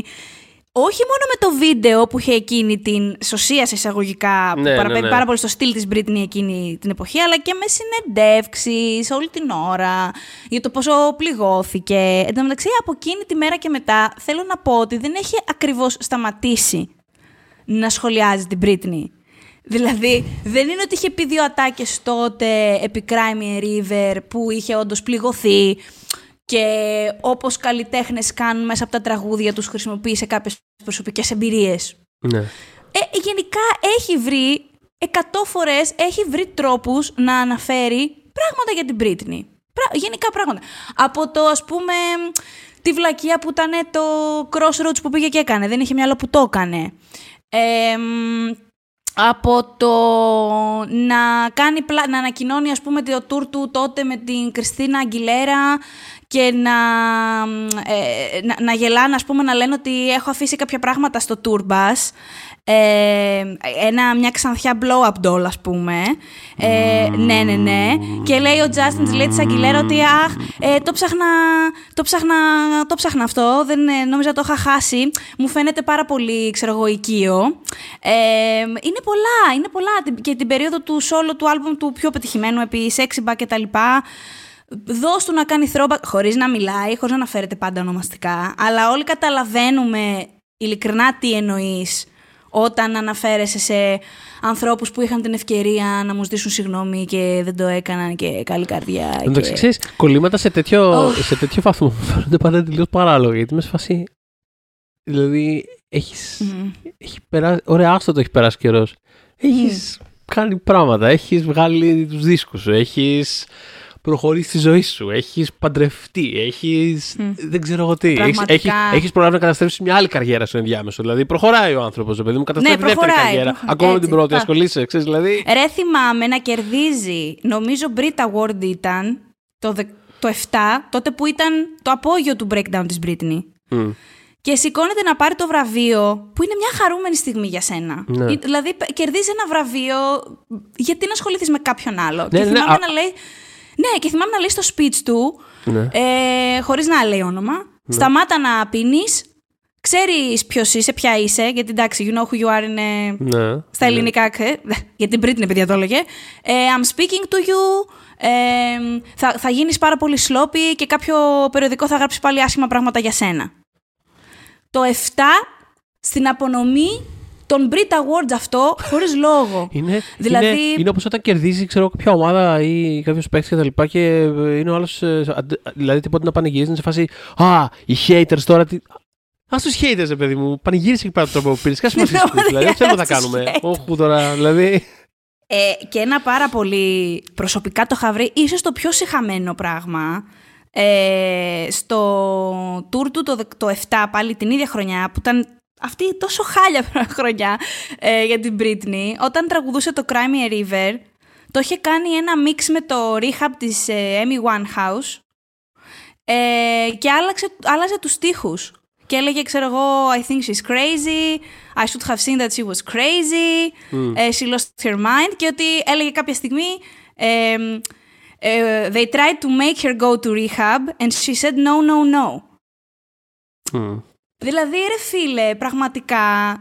Όχι μόνο με το βίντεο που είχε εκείνη την σωσία σε εισαγωγικά, που παραπέμπει πάρα πολύ στο στυλ της Britney εκείνη την εποχή, αλλά και με συνεντεύξεις όλη την ώρα για το πόσο πληγώθηκε. Εν τω μεταξύ, από εκείνη τη μέρα και μετά, θέλω να πω ότι δεν έχει ακριβώς σταματήσει να σχολιάζει την Britney. Δηλαδή, δεν είναι ότι είχε πει 2 ατάκες τότε επί Cry Me River που είχε όντως πληγωθεί. Και όπως καλλιτέχνες κάνουν μέσα από τα τραγούδια τους, χρησιμοποιεί σε κάποιες προσωπικές εμπειρίες. Ναι. Γενικά έχει βρει 100 φορές, έχει βρει τρόπους να αναφέρει πράγματα για την Britney. Γενικά πράγματα. Από το, ας πούμε, τη βλακεία που ήταν το Crossroads που πήγε και έκανε. Δεν είχε μυαλό που το έκανε. Από το να κάνει να ανακοινώνει, ας πούμε, το tour του τότε με την Κριστίνα Αγγιλέρα και να γελάνε, ας πούμε, να λένε ότι έχω αφήσει κάποια πράγματα στο tour bus, μια ξανθιά blow-up doll, ας πούμε, και λέει ο Justin, λέει της Αγγιλέρα ότι το ψάχνα αυτό, δεν νόμιζα το είχα χάσει, μου φαίνεται πάρα πολύ, ξέρω εγώ, οικείο. Είναι πολλά και την περίοδο του solo του άλμπουμ του πιο πετυχημένου επί Sexy Back και τα λοιπά. Δώσ' του να κάνει throwback χωρίς να μιλάει, χωρίς να αναφέρεται πάντα ονομαστικά, αλλά όλοι καταλαβαίνουμε ειλικρινά τι εννοείς όταν αναφέρεσαι σε ανθρώπους που είχαν την ευκαιρία να μου ζητήσουν συγγνώμη και δεν το έκαναν και καλή καρδιά. Εντάξει, ξέρεις, κολλήματα σε τέτοιο βαθμό μου φαίνονται πάντα τελείως παράλογα, γιατί με σφασί. Δηλαδή, έχει περάσει. Ωραία, άστο το έχει περάσει καιρός. Έχεις κάνει πράγματα, έχεις βγάλει τους δίσκους σου, έχεις προχωρήσει τη ζωή σου, έχεις παντρευτεί, έχεις δεν ξέρω εγώ τι. Έχεις προλάβει να καταστρέψεις μια άλλη καριέρα στο ενδιάμεσο. Δηλαδή, προχωράει ο άνθρωπος, παιδί μου, καταστρέφει δεύτερη καριέρα. Ακόμα με την πρώτη, ασχολείσαι, ξέρεις, δηλαδή. Ρε, θυμάμαι να κερδίζει, νομίζω Brit Award ήταν το 7, τότε που ήταν το απόγειο του breakdown της Britney. Και σηκώνεται να πάρει το βραβείο, που είναι μια χαρούμενη στιγμή για σένα. Ναι. Δηλαδή, κερδίζει ένα βραβείο, γιατί να ασχοληθείς με κάποιον άλλο. Και θυμάμαι να λέει στο speech του, χωρίς να λέει όνομα, σταμάτα να πίνεις, ξέρεις ποιος είσαι, ποια είσαι, γιατί εντάξει, you know who you are είναι στα ελληνικά, γιατί την Britney, παιδιά, το έλεγε. I'm speaking to you, θα γίνεις πάρα πολύ sloppy και κάποιο περιοδικό θα γράψει πάλι άσχημα πράγματα για σένα. Το 7, στην απονομή των Brit Awards αυτό, χωρίς λόγο. Είναι όπως όταν κερδίζει, ξέρω, κάποια ομάδα ή κάποιος παίκτης και τα λοιπά και είναι ο άλλος, δηλαδή τίποτα να πανηγυρίζουν σε φάση «Α, οι haters τώρα...» Ας τους haters, ρε παιδί μου, πανηγύρισε και πάρα τον τρόπο που πήρες. Κάσου μας τους, δηλαδή, δεν ξέρουμε τι θα κάνουμε. Όχου τώρα, δηλαδή... Και ένα πάρα πολύ προσωπικά το είχα βρει, ίσως το πιο συχαμένο πράγμα, στο tour του το 7, πάλι την ίδια χρονιά, που ήταν αυτή η τόσο χάλια χρονιά για την Britney, όταν τραγουδούσε το Cry Me a River, το είχε κάνει ένα μίξ με το Rehab της Amy Winehouse και άλλαζε τους στίχους. Και έλεγε, ξέρω εγώ, I think she's crazy, I should have seen that she was crazy, she lost her mind, και ότι έλεγε κάποια στιγμή they tried to make her go to rehab and she said no, no, no. Δηλαδή, ρε φίλε, πραγματικά,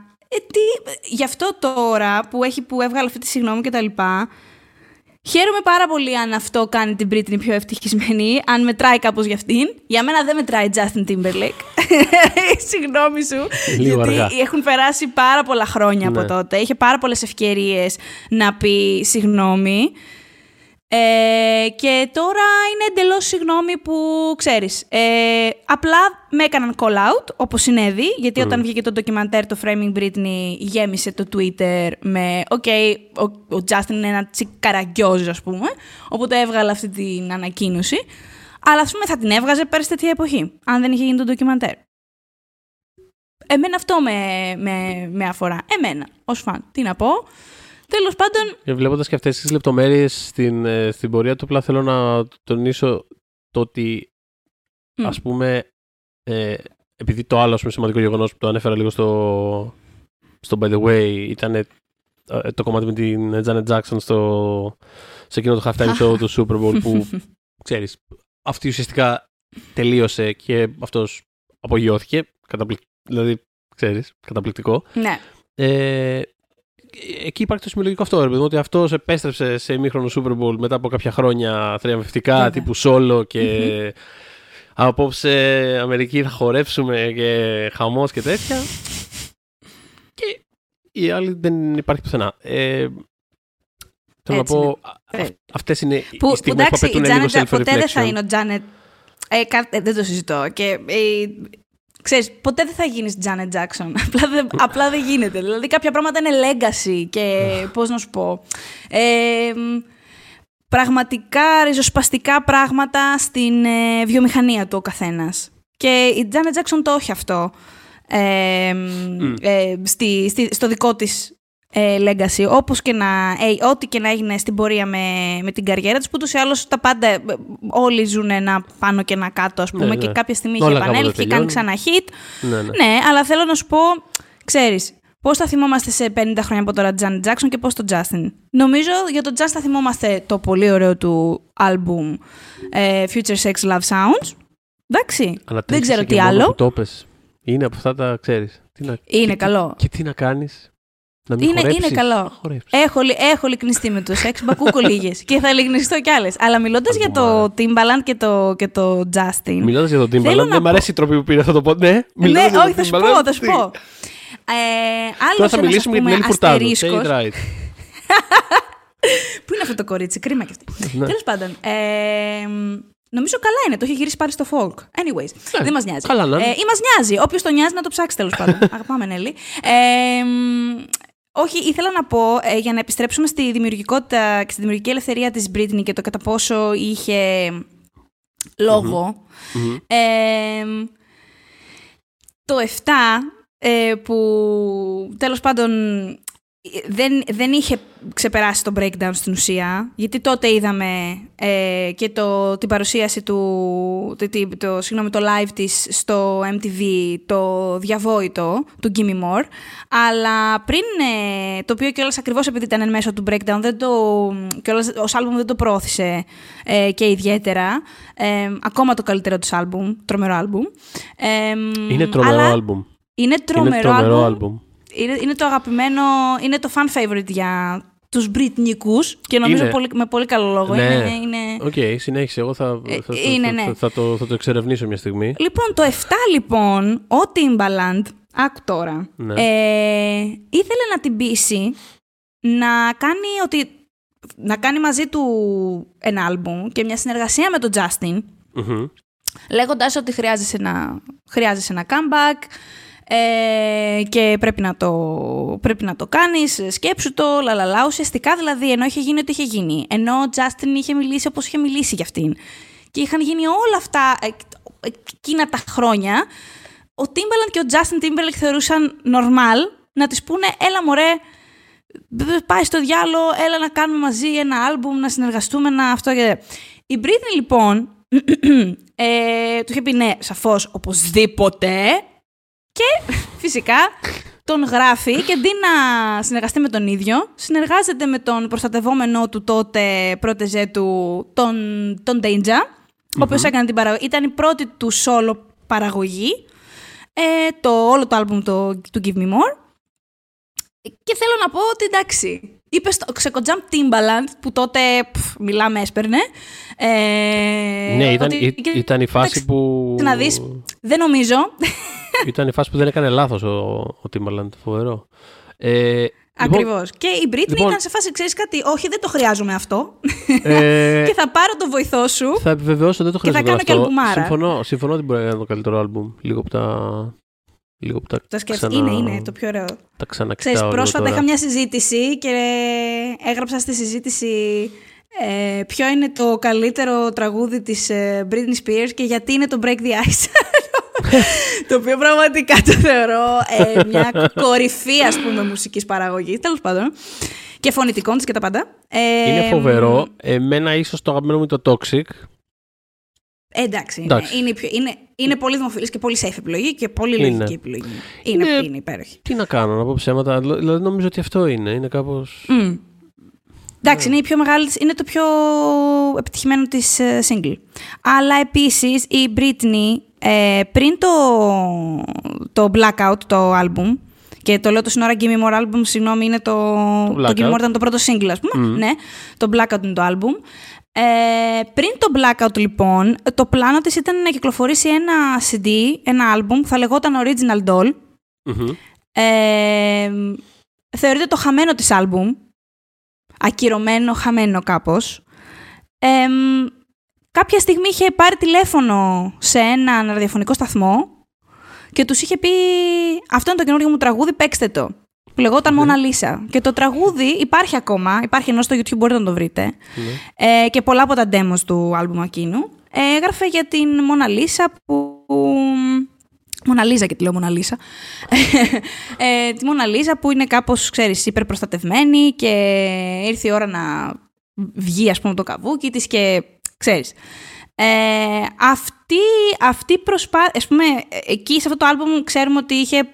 γι' αυτό τώρα που έβγαλε αυτή τη συγγνώμη και τα λοιπά, χαίρομαι πάρα πολύ αν αυτό κάνει την Britney πιο ευτυχισμένη, αν μετράει κάπως για αυτήν. Για μένα δεν μετράει Justin Timberlake. Συγγνώμη σου, γιατί αργά. Έχουν περάσει πάρα πολλά χρόνια από τότε. Είχε πάρα πολλές ευκαιρίες να πει συγγνώμη. Και τώρα είναι εντελώς συγγνώμη που ξέρεις. Απλά με έκαναν call out, όπως συνέβη, γιατί όταν βγήκε το ντοκιμαντέρ το Framing Britney, γέμισε το Twitter με «Okay, ο Justin είναι ένα τσικαραγκιόζ», ας πούμε. Οπότε έβγαλε αυτή την ανακοίνωση. Αλλά ας πούμε θα την έβγαζε πέρσι τέτοια εποχή, αν δεν είχε γίνει το ντοκιμαντέρ. Εμένα αυτό με αφορά. Εμένα, ως φαν. Τι να πω. Τέλος πάντων. Βλέποντας και αυτές τις λεπτομέρειες στην πορεία του, απλά θέλω να τονίσω το ότι ας πούμε, επειδή το άλλο, ας πούμε, σημαντικό γεγονός που το ανέφερα λίγο στο By the Way ήταν το κομμάτι με την Janet Jackson σε εκείνο το halftime show του Super Bowl που ξέρεις, αυτή ουσιαστικά τελείωσε και αυτός απογειώθηκε. Δηλαδή, ξέρεις, καταπληκτικό. Ναι. Εκεί υπάρχει το σημειολογικό αυτό, ρε παιδί μου, ότι αυτός επέστρεψε σε ημίχρονο Super Bowl μετά από κάποια χρόνια θριαμβευτικά, τύπου solo και απόψε Αμερική θα χορέψουμε και χαμός και τέτοια. Και οι άλλοι δεν υπάρχει πουθενά. Θέλω να πω, αυτές είναι οι στιγμές που απαιτούν λίγο self-reflection. Ποτέ δεν θα είναι ο Janet, δεν το συζητώ και... Ξέρεις, ποτέ δεν θα γίνεις Janet Jackson. Απλά δεν γίνεται. Δηλαδή, κάποια πράγματα είναι legacy και πώς να σου πω. Πραγματικά ριζοσπαστικά πράγματα στην βιομηχανία του ο καθένας. Και η Janet Jackson το όχι αυτό στο δικό της legacy. Όπως και ό,τι και να έγινε στην πορεία με την καριέρα της, που ούτως ή άλλως τα πάντα όλοι ζουν ένα πάνω και ένα κάτω, ας πούμε, και κάποια στιγμή είχε επανέλθει και κάνει ξανά hit. Ναι, αλλά θέλω να σου πω, ξέρεις, πώς θα θυμόμαστε σε 50 χρόνια από τώρα Janet Jackson και πώς τον Justin. Νομίζω για τον Justin θα θυμόμαστε το πολύ ωραίο του άλμπουμ Future Sex Love Sounds. Εντάξει, δεν ξέρω τι άλλο. Είναι από αυτά τα, ξέρεις. Είναι καλό. Και τι να κάνεις. Είναι καλό. Έχω λυκνιστεί με το σεξ, μπακούκο λίγες. Και θα λυκνιστώ κι άλλες. Αλλά μιλώντας για το Timbaland και το Justin. Μιλώντας για το Timbaland, δεν μ' αρέσει η τροπή που πήρε, θα το πω. Ναι, όχι, θα σου πω. Τώρα θα μιλήσουμε για την Έλλη Φουρτάδου. Πού είναι αυτό το κορίτσι, κρίμα κι αυτή. Τέλος πάντων. Νομίζω καλά είναι, το έχει γυρίσει πάλι στο folk. Anyways, δεν μας νοιάζει. Καλά, ναι. Ή μας νοιάζει. Όποιος το νοιάζει να το ψάξει, τέλος πάντων. Αγαπάμε, Νέλη. Όχι, ήθελα να πω, για να επιστρέψουμε στη δημιουργικότητα και στη δημιουργική ελευθερία της Britney και το κατά πόσο είχε λόγο. Το 7, που τέλος πάντων... Δεν είχε ξεπεράσει το breakdown στην ουσία, γιατί τότε είδαμε και την παρουσίαση του, το live της στο MTV, το διαβόητο του Gimme More, αλλά πριν, το οποίο κιόλας ακριβώς επειδή ήταν εν μέσω του breakdown, ως άλμπουμ δεν το προώθησε και ιδιαίτερα, ακόμα το καλύτερο του άλμπουμ, τρομερό άλμπουμ. Είναι τρομερό άλμπουμ. Είναι τρομερό άλμπουμ. Είναι το αγαπημένο, είναι το fan favorite για τους Μπριτνικούς και νομίζω με πολύ καλό λόγο. Ναι. Okay, συνέχισε. Εγώ θα το εξερευνήσω μια στιγμή. Λοιπόν, το 7 λοιπόν, ο Timbaland, άκου τώρα, ναι, ήθελε να την πείσει να κάνει μαζί του ένα άλμπουμ και μια συνεργασία με τον Justin, mm-hmm, λέγοντας ότι χρειάζεσαι ένα comeback και πρέπει να το κάνεις, σκέψου το, λαλαλά, ουσιαστικά δηλαδή, ενώ είχε γίνει ό,τι είχε γίνει, ενώ ο Justin είχε μιλήσει όπως είχε μιλήσει για αυτήν και είχαν γίνει όλα αυτά εκείνα τα χρόνια, ο Timbaland και ο Justin Timberlake θεωρούσαν normal να της πούνε έλα μωρέ, πάει στο διάλο, έλα να κάνουμε μαζί ένα άλμπουμ, να συνεργαστούμε, να αυτό. Η Britney λοιπόν του είχε πει ναι, σαφώς, οπωσδήποτε, και φυσικά τον γράφει και αντί να συνεργαστεί με τον ίδιο, συνεργάζεται με τον προστατευόμενό του τότε πρότεζέ του, τον Danger, mm-hmm, ο οποίος έκανε την παραγωγή, ήταν η πρώτη του solo παραγωγή, όλο το άλμπουμ του Give Me More. Και θέλω να πω ότι εντάξει, είπε στο ξεκοντζάμπ Timbaland που τότε μιλάμε έσπερνε. Ναι, ήταν η φάση που... Να δεις, δεν νομίζω. Ήταν η φάση που δεν έκανε λάθος ο Timbaland, φοβερό. Ακριβώς. Και η Britney ήταν σε φάση, ξέρεις κάτι, όχι, δεν το χρειάζομαι αυτό. Και θα πάρω το βοηθό σου. Θα επιβεβαιώσω, δεν το χρειάζομαι αυτό. Και θα κάνω και αλμπουμάρα. Συμφωνώ ότι μπορεί να είναι το καλύτερο άλμπουμ, λίγο από τα... Είναι το πιο ωραίο. Τα ξανακοιτάω. Ξέρεις, πρόσφατα είχα μια συζήτηση και έγραψα στη συζήτηση ποιο είναι το καλύτερο τραγούδι της Britney Spears και γιατί είναι το Break the Ice. Το οποίο πραγματικά το θεωρώ μια κορυφή, ας πούμε, μουσικής παραγωγής, τέλος πάντων, και φωνητικών της και τα πάντα. Είναι φοβερό. Εμένα ίσως το αγαπημένο μου το Toxic. Εντάξει. Είναι πολύ δημοφιλής και πολύ safe επιλογή και πολύ λογική επιλογή. Είναι υπέροχη. Τι να κάνω, να πω ψέματα. Δηλαδή, νομίζω ότι αυτό είναι κάπως... Εντάξει, είναι το πιο επιτυχημένο της single. Αλλά επίσης η Britney πριν το Blackout, το album, και το λέω το σύνορα Give Me More album, συγγνώμη, είναι το Give Me More ήταν το πρώτο single, ας πούμε. Mm. Ναι, το Blackout είναι το album. Πριν το Blackout λοιπόν, το πλάνο της ήταν να κυκλοφορήσει ένα CD, ένα album που θα λεγόταν Original Doll, mm-hmm, θεωρείται το χαμένο της album, ακυρωμένο, χαμένο κάπως. Κάποια στιγμή είχε πάρει τηλέφωνο σε έναν ραδιοφωνικό σταθμό και τους είχε πει αυτό είναι το καινούργιο μου τραγούδι, παίξτε το, που λεγόταν Μόνα Λίσα. Και το τραγούδι υπάρχει ακόμα, ενώ στο YouTube μπορείτε να το βρείτε. Mm. Και πολλά από τα demos του άλμπουμ εκείνου. Έγραφε για την Μόνα Λίσα που... Μόνα Λίζα και τη λέω Μόνα Λίσα. Τη Μόνα Λίζα που είναι κάπως, ξέρεις, υπερπροστατευμένη και ήρθε η ώρα να βγει, ας πούμε, το καβούκι της και ξέρεις. Αυτή προσπάθεια, ας πούμε, εκεί σε αυτό το άλμπουμ ξέρουμε ότι είχε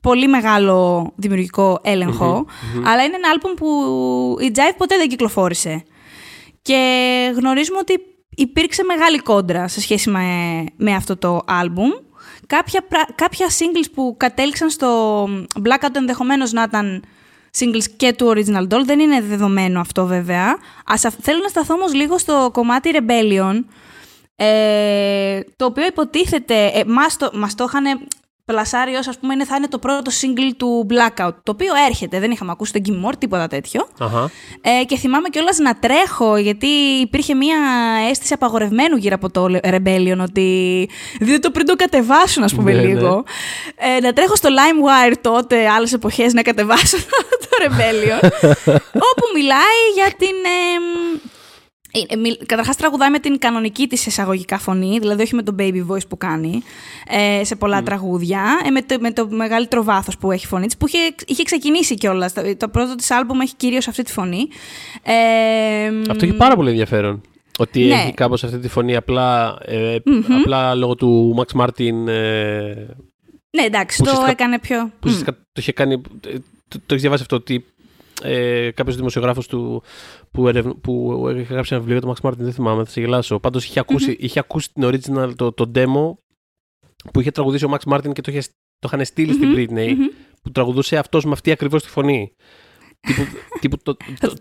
πολύ μεγάλο δημιουργικό έλεγχο, mm-hmm, αλλά είναι ένα άλμπουμ που η Jive ποτέ δεν κυκλοφόρησε. Και γνωρίζουμε ότι υπήρξε μεγάλη κόντρα σε σχέση με αυτό το άλμπουμ. Κάποια singles που κατέληξαν στο Blackout ενδεχομένως να ήταν singles και του Original Doll, δεν είναι δεδομένο αυτό βέβαια. Θέλω να σταθώ όμως λίγο στο κομμάτι Rebellion, το οποίο υποτίθεται, μας το είχανε πλασάρει ως, ας πούμε, θα είναι το πρώτο single του Blackout, το οποίο έρχεται, δεν είχαμε ακούσει τον Give More, τίποτα τέτοιο. Uh-huh. Και θυμάμαι κιόλας να τρέχω, γιατί υπήρχε μια αίσθηση απαγορευμένου γύρω από το Rebellion, ότι δείτε το πριν το κατεβάσουν, ας πούμε, λίγο. Ναι. Να τρέχω στο LimeWire τότε, άλλες εποχές, να κατεβάσω το Rebellion, όπου μιλάει για την... Καταρχάς τραγουδάει με την κανονική της εισαγωγικά φωνή, δηλαδή όχι με το baby voice που κάνει σε πολλά τραγούδια, με το μεγαλύτερο βάθος που έχει φωνή της, που είχε ξεκινήσει κιόλας. Το πρώτο της άλμπουμ έχει κυρίως αυτή τη φωνή. Αυτό έχει πάρα πολύ ενδιαφέρον. Ότι έχει κάπως αυτή τη φωνή απλά λόγω του Max Martin. Ναι, εντάξει, το έκανε πιο... Που το έχει διαβάσει αυτό ότι... Κάποιος δημοσιογράφος του που είχε γράψει ένα βιβλίο για το Max Martin, δεν θυμάμαι, θα σε γελάσω. Πάντως είχε ακούσει την original, το demo που είχε τραγουδήσει ο Max Martin και το είχαν στείλει στην Britney, που τραγουδούσε αυτός με αυτή ακριβώς τη φωνή.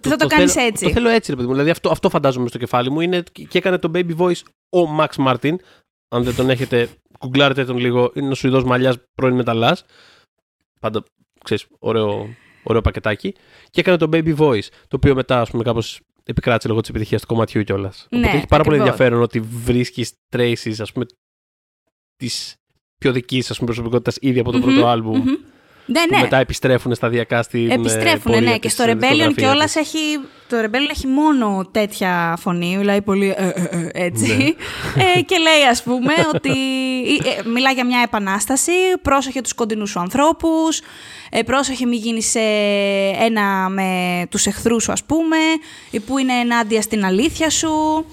Θα το κάνεις έτσι. Το θέλω έτσι, ρε παιδί μου. Δηλαδή αυτό φαντάζομαι στο κεφάλι μου είναι και έκανε το baby voice ο Max Martin. Αν δεν τον έχετε, κουγκλάρετε τον λίγο. Είναι ο Σουηδός μαλλιάς, πρώην μεταλλάς. Πάντα, ξέρεις, ωραίο πακετάκι. Και έκανε το baby voice, το οποίο μετά, ας πούμε, κάπως επικράτησε λόγω της επιτυχίας του κομματιού κιόλας. Ναι, οπότε έχει πάρα πολύ ενδιαφέρον ότι βρίσκεις traces, ας πούμε, της πιο δικής, ας πούμε, προσωπικότητας ήδη από το πρώτο άλμπουμ. Ναι, ναι. Μετά επιστρέφουν σταδιακά στην. Επιστρέφουν, ναι. Και στο Rebellion κιόλας έχει. Το Rebellion έχει μόνο τέτοια φωνή, μιλάει πολύ. Έτσι. Ναι. Και λέει, ας πούμε, ότι. Μιλά για μια επανάσταση. Πρόσεχε τους κοντινούς σου ανθρώπους. Πρόσεχε, μην γίνεις ένα με τους εχθρούς σου, ας πούμε. Ή που είναι ενάντια στην αλήθεια σου.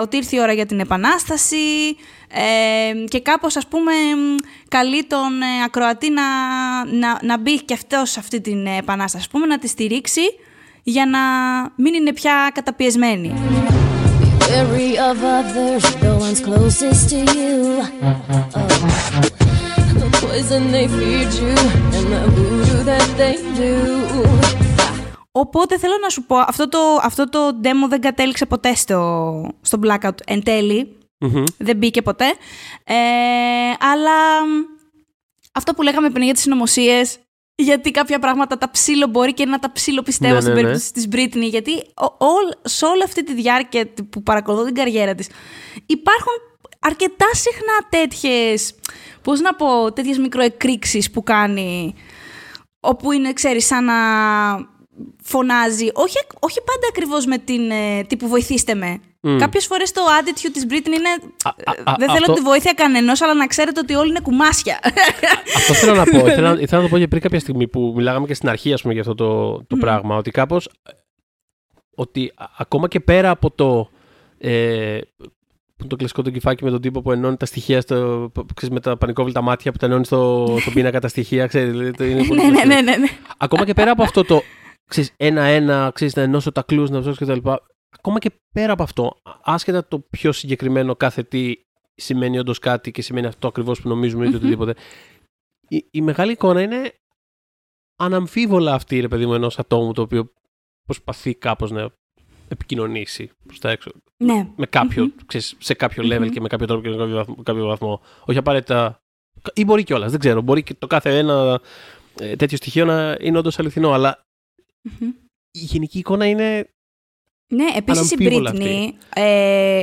Ότι ήρθε η ώρα για την επανάσταση. Και κάπως, ας πούμε, καλεί τον ακροατή να μπει και αυτός σε αυτή την επανάσταση, ας πούμε, να τη στηρίξει για να μην είναι πια καταπιεσμένη. Οπότε θέλω να σου πω, αυτό το demo δεν κατέληξε ποτέ στο Blackout εν τέλει. Mm-hmm. Δεν μπήκε ποτέ. Αλλά αυτό που λέγαμε πριν για τις συνωμοσίες, γιατί κάποια πράγματα τα ψήλο μπορεί και να τα ψήλο πιστεύω στην περίπτωση της Britney, γιατί σε όλη αυτή τη διάρκεια που παρακολουθώ την καριέρα της υπάρχουν αρκετά συχνά τέτοιες, πώς να πω, τέτοιες μικροεκρήξεις που κάνει, όπου είναι, ξέρεις, σαν να φωνάζει, όχι πάντα ακριβώς με την τύπου βοηθήστε με. Κάποιες φορές το attitude της Britney είναι δεν θέλω τη βοήθεια κανενός, αλλά να ξέρετε ότι όλοι είναι κουμάσια. Αυτό θέλω να πω. Ήθελα να το πω και πριν κάποια στιγμή που μιλάγαμε και στην αρχή, ας πούμε, για αυτό το πράγμα. Ότι κάπως, ότι ακόμα και πέρα από το κλασικό το κυφάκι με τον τύπο που ενώνει τα στοιχεία με τα πανικόβλητα μάτια που τα ενώνει στον πίνακα τα στοιχεία, ξέρεις. Ναι. Ακόμα και πέρα από αυτό το ένα-ένα, ξέρεις, να ενώσω τα clues, να ψάξω κτλ. Ακόμα και πέρα από αυτό, άσχετα το πιο συγκεκριμένο κάθε τι σημαίνει όντως κάτι και σημαίνει αυτό ακριβώς που νομίζουμε ή οτιδήποτε, η μεγάλη εικόνα είναι αναμφίβολα αυτή, ρε παιδί μου, ενός ατόμου το οποίο προσπαθεί κάπως να επικοινωνήσει προς τα έξω. Ναι. Με κάποιο, ξέρεις, σε κάποιο level και με κάποιο τρόπο και με κάποιο βαθμό. Όχι απαραίτητα. Ή μπορεί κιόλας, δεν ξέρω. Μπορεί και το κάθε ένα τέτοιο στοιχείο να είναι όντως αληθινό, αλλά η γενική εικόνα είναι. Ναι, επίσης η Britney,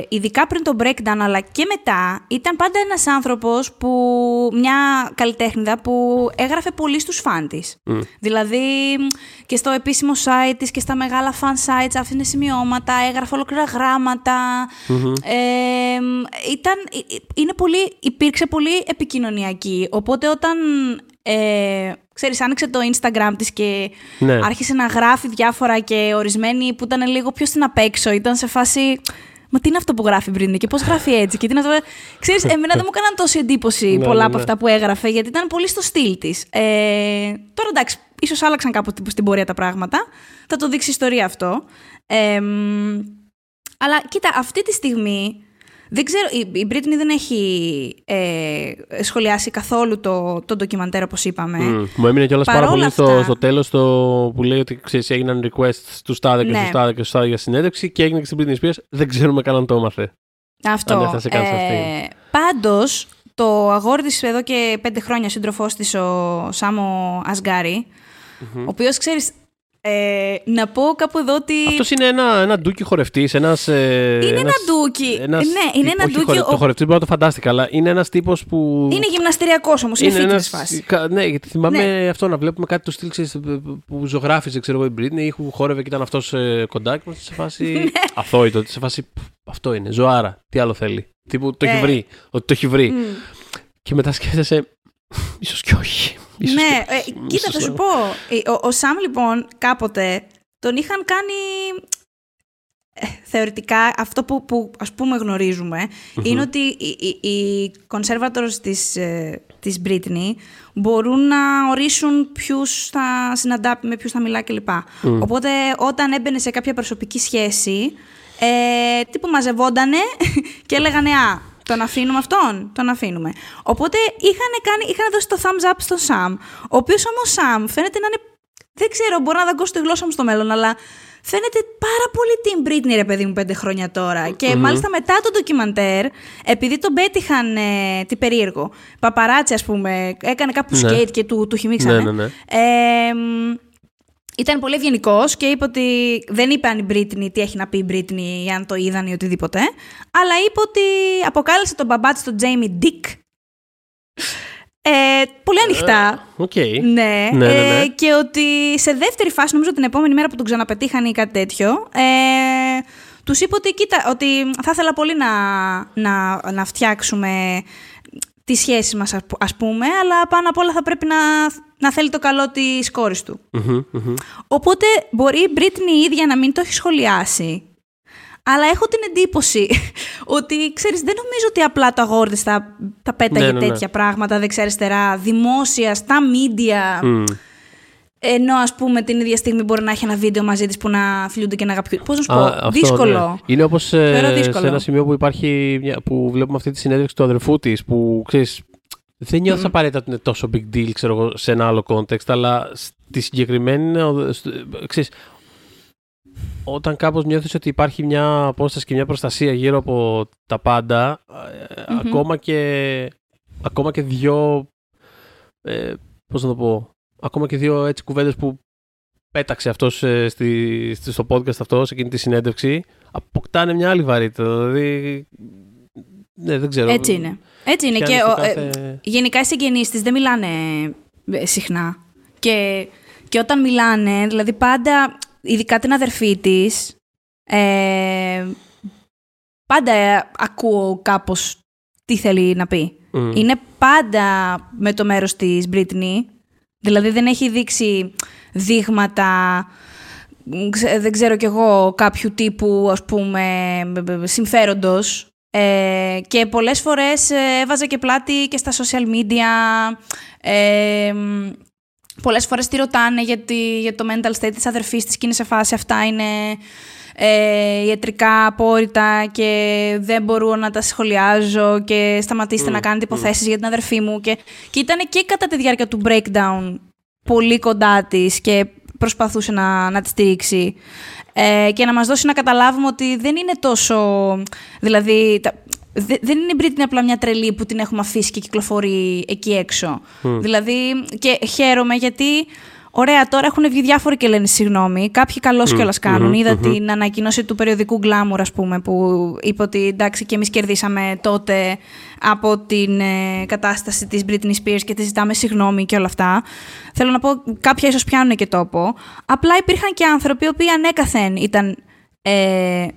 ειδικά πριν το breakdown αλλά και μετά, ήταν πάντα ένας άνθρωπος που, μια καλλιτέχνηδα που έγραφε πολύ στους φαν της. Δηλαδή και στο επίσημο site της και στα μεγάλα fan sites άφηνε σημειώματα, έγραφε ολόκληρα γράμματα. Υπήρξε πολύ επικοινωνιακή, οπότε όταν... ξέρεις, άνοιξε το Instagram της και άρχισε να γράφει διάφορα και ορισμένοι που ήταν λίγο πιο στην απέξω. Ήταν σε φάση, μα τι είναι αυτό που γράφει Britney και πώς γράφει έτσι. Και τι είναι αυτό... Ξέρεις, εμένα δεν μου έκαναν τόση εντύπωση πολλά από αυτά που έγραφε, γιατί ήταν πολύ στο στυλ της. Τώρα εντάξει, ίσως άλλαξαν κάπου στην πορεία τα πράγματα. Θα το δείξει η ιστορία αυτό. Αλλά κοίτα, αυτή τη στιγμή... Δεν ξέρω, η Britney δεν έχει σχολιάσει καθόλου το ντοκιμαντέρ, όπως είπαμε. Μου έμεινε κιόλας πάρα πολύ αυτά... στο τέλος που λέει ότι, ξέρεις, έγιναν requests του Στάδε και του Στάδε για συνέντευξη και έγινε και στην Britney Spears. Δεν ξέρουμε καν αν το έμαθε. Αυτό. Πάντως, το αγόρι της εδώ και 5 χρόνια, σύντροφός της, ο Σάμο Ασγκάρι, ο οποίος, ξέρεις... να πω κάπου εδώ ότι. Αυτός είναι ένα ντούκι χορευτής. Είναι ένα ντούκι. Είναι ένα ντούκι. Το χορευτής μπορεί να το φαντάστηκα, αλλά είναι ένας τύπος που. Είναι γυμναστηριακός όμως, είναι φοιτητής φάση. Ναι, γιατί θυμάμαι αυτό να βλέπουμε κάτι του στυλ που ζωγράφιζε, ξέρω εγώ, η Britney ή που χόρευε και ήταν αυτός κοντά και σε φάση. Αθόητο, σε φάση. Αυτό είναι. Ζωάρα. Τι άλλο θέλει. Τύπου το έχει βρει. Ότι το έχει βρει. Και μετά σκέφτεσαι. Ίσως και όχι. Ναι, κοίτα, θα σου πω. Ο Σαμ, λοιπόν, κάποτε τον είχαν κάνει. Θεωρητικά, αυτό που ας πούμε γνωρίζουμε είναι ότι οι conservators της Britney μπορούν να ορίσουν ποιους θα συναντά, με ποιους θα μιλά κλπ. Οπότε, όταν έμπαινε σε κάποια προσωπική σχέση, τύπου μαζευόντανε και έλεγανε τον αφήνουμε αυτόν, τον αφήνουμε. Οπότε είχαν δώσει το thumbs up στον Sam, ο οποίος όμως Sam φαίνεται να είναι Δεν ξέρω, μπορώ να δαγκώσω τη γλώσσα μου στο μέλλον, αλλά φαίνεται πάρα πολύ την Britney, ρε παιδί μου, 5 χρόνια τώρα. Mm-hmm. Και μάλιστα μετά το ντοκιμαντέρ, επειδή τον πέτυχαν τι περίεργο, παπαράτσι, ας πούμε, έκανε κάπου σκέιτ και του χυμίξανε. Ναι, ναι, ναι. Ήταν πολύ ευγενικός και είπε ότι δεν είπε αν η Britney, τι έχει να πει η Britney, ή αν το είδαν ή οτιδήποτε. Αλλά είπε ότι αποκάλεσε τον μπαμπά της τον Jamie Dick. Πολύ ανοιχτά. Okay. Ναι. Ναι, ναι, ναι. Και ότι σε δεύτερη φάση, νομίζω την επόμενη μέρα που τον ξαναπετύχαν ή κάτι τέτοιο, τους είπε ότι, κοίτα, ότι θα ήθελα πολύ να φτιάξουμε τη σχέση μας, ας πούμε, αλλά πάνω απ' όλα θα πρέπει να θέλει το καλό της κόρης του. Mm-hmm, mm-hmm. Οπότε μπορεί η Britney η ίδια να μην το έχει σχολιάσει. Αλλά έχω την εντύπωση ότι, ξέρεις, δεν νομίζω ότι απλά το αγόρι της τα πέταγε τέτοια πράγματα δεξιά-αριστερά, δημόσια, στα media. Mm. Ενώ, ας πούμε, την ίδια στιγμή μπορεί να έχει ένα βίντεο μαζί της που να φιλούνται και να αγαπιούνται. Πώς να σου πω, δύσκολο. Ναι. Είναι όπως σε ένα σημείο που υπάρχει, που βλέπουμε αυτή τη συνέντευξη του αδερφού της, που ξέρεις, δεν νιώθω απαραίτητα ότι είναι τόσο big deal, ξέρω εγώ, σε ένα άλλο context, αλλά στη συγκεκριμένη, ξέρεις, όταν κάπως νιώθεις ότι υπάρχει μια απόσταση και μια προστασία γύρω από τα πάντα, ακόμα και δύο, πώς να το πω, ακόμα και δύο έτσι κουβέντες που πέταξε αυτός στο podcast αυτό, σε εκείνη τη συνέντευξη, αποκτάνε μια άλλη βαρύτητα, δηλαδή... Ναι, δεν ξέρω. Έτσι είναι. Και γενικά οι συγγενείς της δεν μιλάνε συχνά. Και όταν μιλάνε, δηλαδή πάντα... Ειδικά την αδερφή της, πάντα ακούω κάπως τι θέλει να πει. Mm. Είναι πάντα με το μέρος της Britney, δηλαδή δεν έχει δείξει δείγματα, δεν ξέρω κι εγώ, κάποιου τύπου, ας πούμε, συμφέροντος. Και πολλές φορές έβαζα και πλάτη και στα social media. Πολλές φορές τη ρωτάνε για το mental state της αδερφής της και είναι σε φάση αυτά είναι ιατρικά απόρριτα και δεν μπορώ να τα σχολιάζω και σταματήστε να κάνετε υποθέσεις για την αδερφή μου. Και ήταν και κατά τη διάρκεια του breakdown πολύ κοντά της και προσπαθούσε να τη στηρίξει και να μας δώσει να καταλάβουμε ότι δεν είναι τόσο... Δηλαδή, δεν είναι η Britney απλά μια τρελή που την έχουμε αφήσει και κυκλοφορεί εκεί έξω. Mm. Δηλαδή, και χαίρομαι γιατί, ωραία, τώρα έχουν βγει διάφοροι και λένε συγγνώμη. Κάποιοι καλώς κιόλας κάνουν. Είδα την ανακοίνωση του περιοδικού Glamour, ας πούμε, που είπε ότι εντάξει, και εμείς κερδίσαμε τότε από την κατάσταση της Britney Spears και τη ζητάμε συγγνώμη και όλα αυτά. Θέλω να πω, κάποια ίσως πιάνουν και τόπο. Απλά υπήρχαν και άνθρωποι οι οποίοι ανέκαθεν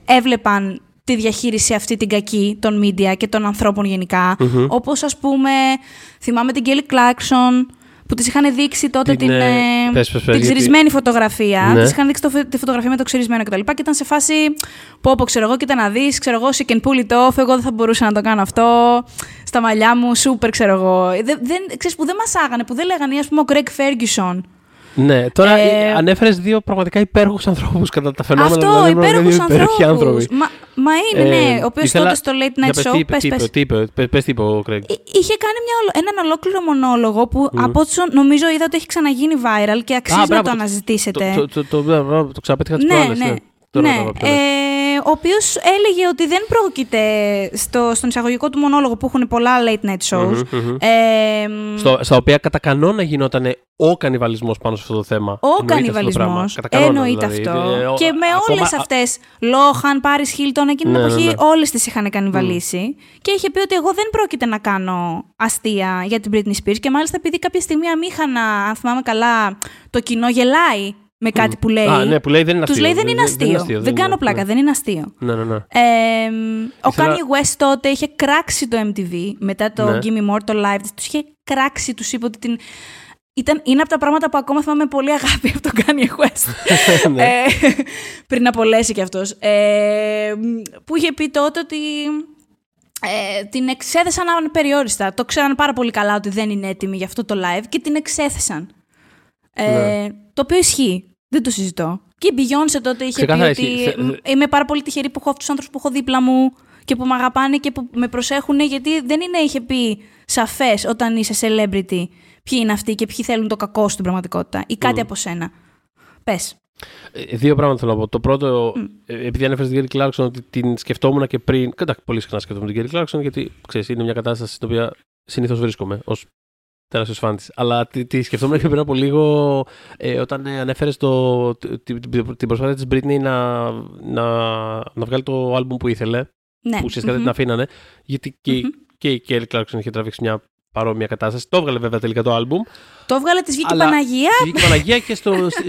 έβλεπαν τη διαχείριση αυτή την κακή των media και των ανθρώπων γενικά. Mm-hmm. Όπως, ας πούμε, θυμάμαι την Kelly Clarkson που της είχαν δείξει τότε την ξυρισμένη φωτογραφία. Ναι. Της είχαν δείξει τη φωτογραφία με το ξυρισμένο κτλ. Και ήταν σε φάση πω, ξέρω εγώ, κοίτα να δεις, ξέρω εγώ, she can pull it off, εγώ δεν θα μπορούσα να το κάνω αυτό, στα μαλλιά μου, super, ξέρω εγώ. Ξέρεις, που δεν μας άγανε, που δεν λέγανε, ας πούμε, ο Greg Ferguson. Ναι, τώρα ανέφερες δύο πραγματικά υπέροχους ανθρώπους κατά τα φαινόμενα. Αυτό, υπέροχους ανθρώπους. Μα είναι, ναι, ο οποίος τότε στο Late Night Show... Πες τι είπε ο Craig. Είχε κάνει έναν ολόκληρο μονόλογο που από όσο νομίζω είδα ότι έχει ξαναγίνει viral και αξίζει να το αναζητήσετε. Το ξαναπέτυχα τις προάλλες. Ναι. Ο οποίος έλεγε ότι δεν πρόκειται στον εισαγωγικό του μονόλογο που έχουν πολλά late night shows. Στα οποία κατά κανόνα γινόταν ο κανιβαλισμός πάνω σε αυτό το θέμα. Ο κανιβαλισμός. Εννοείται αυτό. Και με όλες αυτές, Λόχαν, Πάρις Χίλτον, εκείνη την εποχή, όλες τις είχαν κανιβαλίσει. Και είχε πει ότι εγώ δεν πρόκειται να κάνω αστεία για την Britney Spears. Και μάλιστα επειδή κάποια στιγμή αμήχανα, αν θυμάμαι καλά, το κοινό γελάει με κάτι που λέει. Ναι, που λέει δεν είναι αστείο. Τους λέει δεν είναι αστείο. Δεν κάνω πλάκα, δεν είναι αστείο. Ναι. Ο Kanye West τότε είχε κράξει το MTV μετά το Gimme More, το live. Τους είχε κράξει, τους είπε ότι την... Είναι από τα πράγματα που ακόμα θυμάμαι πολύ αγάπη από τον Kanye West. Πριν απολέσει κι αυτός. Που είχε πει τότε ότι... την εξέθεσαν αναπεριόριστα. Το ξέραν πάρα πολύ καλά ότι δεν είναι έτοιμη για αυτό το live και την εξέθεσαν. Το οποίο ισχύει. Δεν το συζητώ. Και η Beyoncé τότε είχε πει ότι είμαι πάρα πολύ τυχερή που έχω αυτούς τους άνθρωπους που έχω δίπλα μου και που με αγαπάνε και που με προσέχουν, γιατί δεν είναι, είχε πει, σαφές όταν είσαι celebrity ποιοι είναι αυτοί και ποιοι θέλουν το κακό στην πραγματικότητα ή κάτι από σένα. Πες. Δύο πράγματα θέλω να πω. Το πρώτο, επειδή ανέφερε την Κέρι Κλάρκσον, ότι την σκεφτόμουν και πριν. Κατά πολύ συχνά σκεφτόμουν την Κέρι Κλάρκσον, γιατί ξέρεις, είναι μια κατάσταση στην οποία συνήθως βρίσκομαι ως τεράστιος φαν της. Αλλά τη σκεφτόμουν και πριν από λίγο όταν ανέφερε την προσπάθεια της Britney να βγάλει το άλμπουμ που ήθελε. Ναι. Που ουσιαστικά δεν την αφήνανε. Γιατί και η Κέρι Κλάρκσον είχε τραβήξει μια παρόμοια κατάσταση. Το έβγαλε βέβαια τελικά το άλμπουμ. Το έβγαλε, τη βγήκε η Παναγία. Τη βγήκε η Παναγία και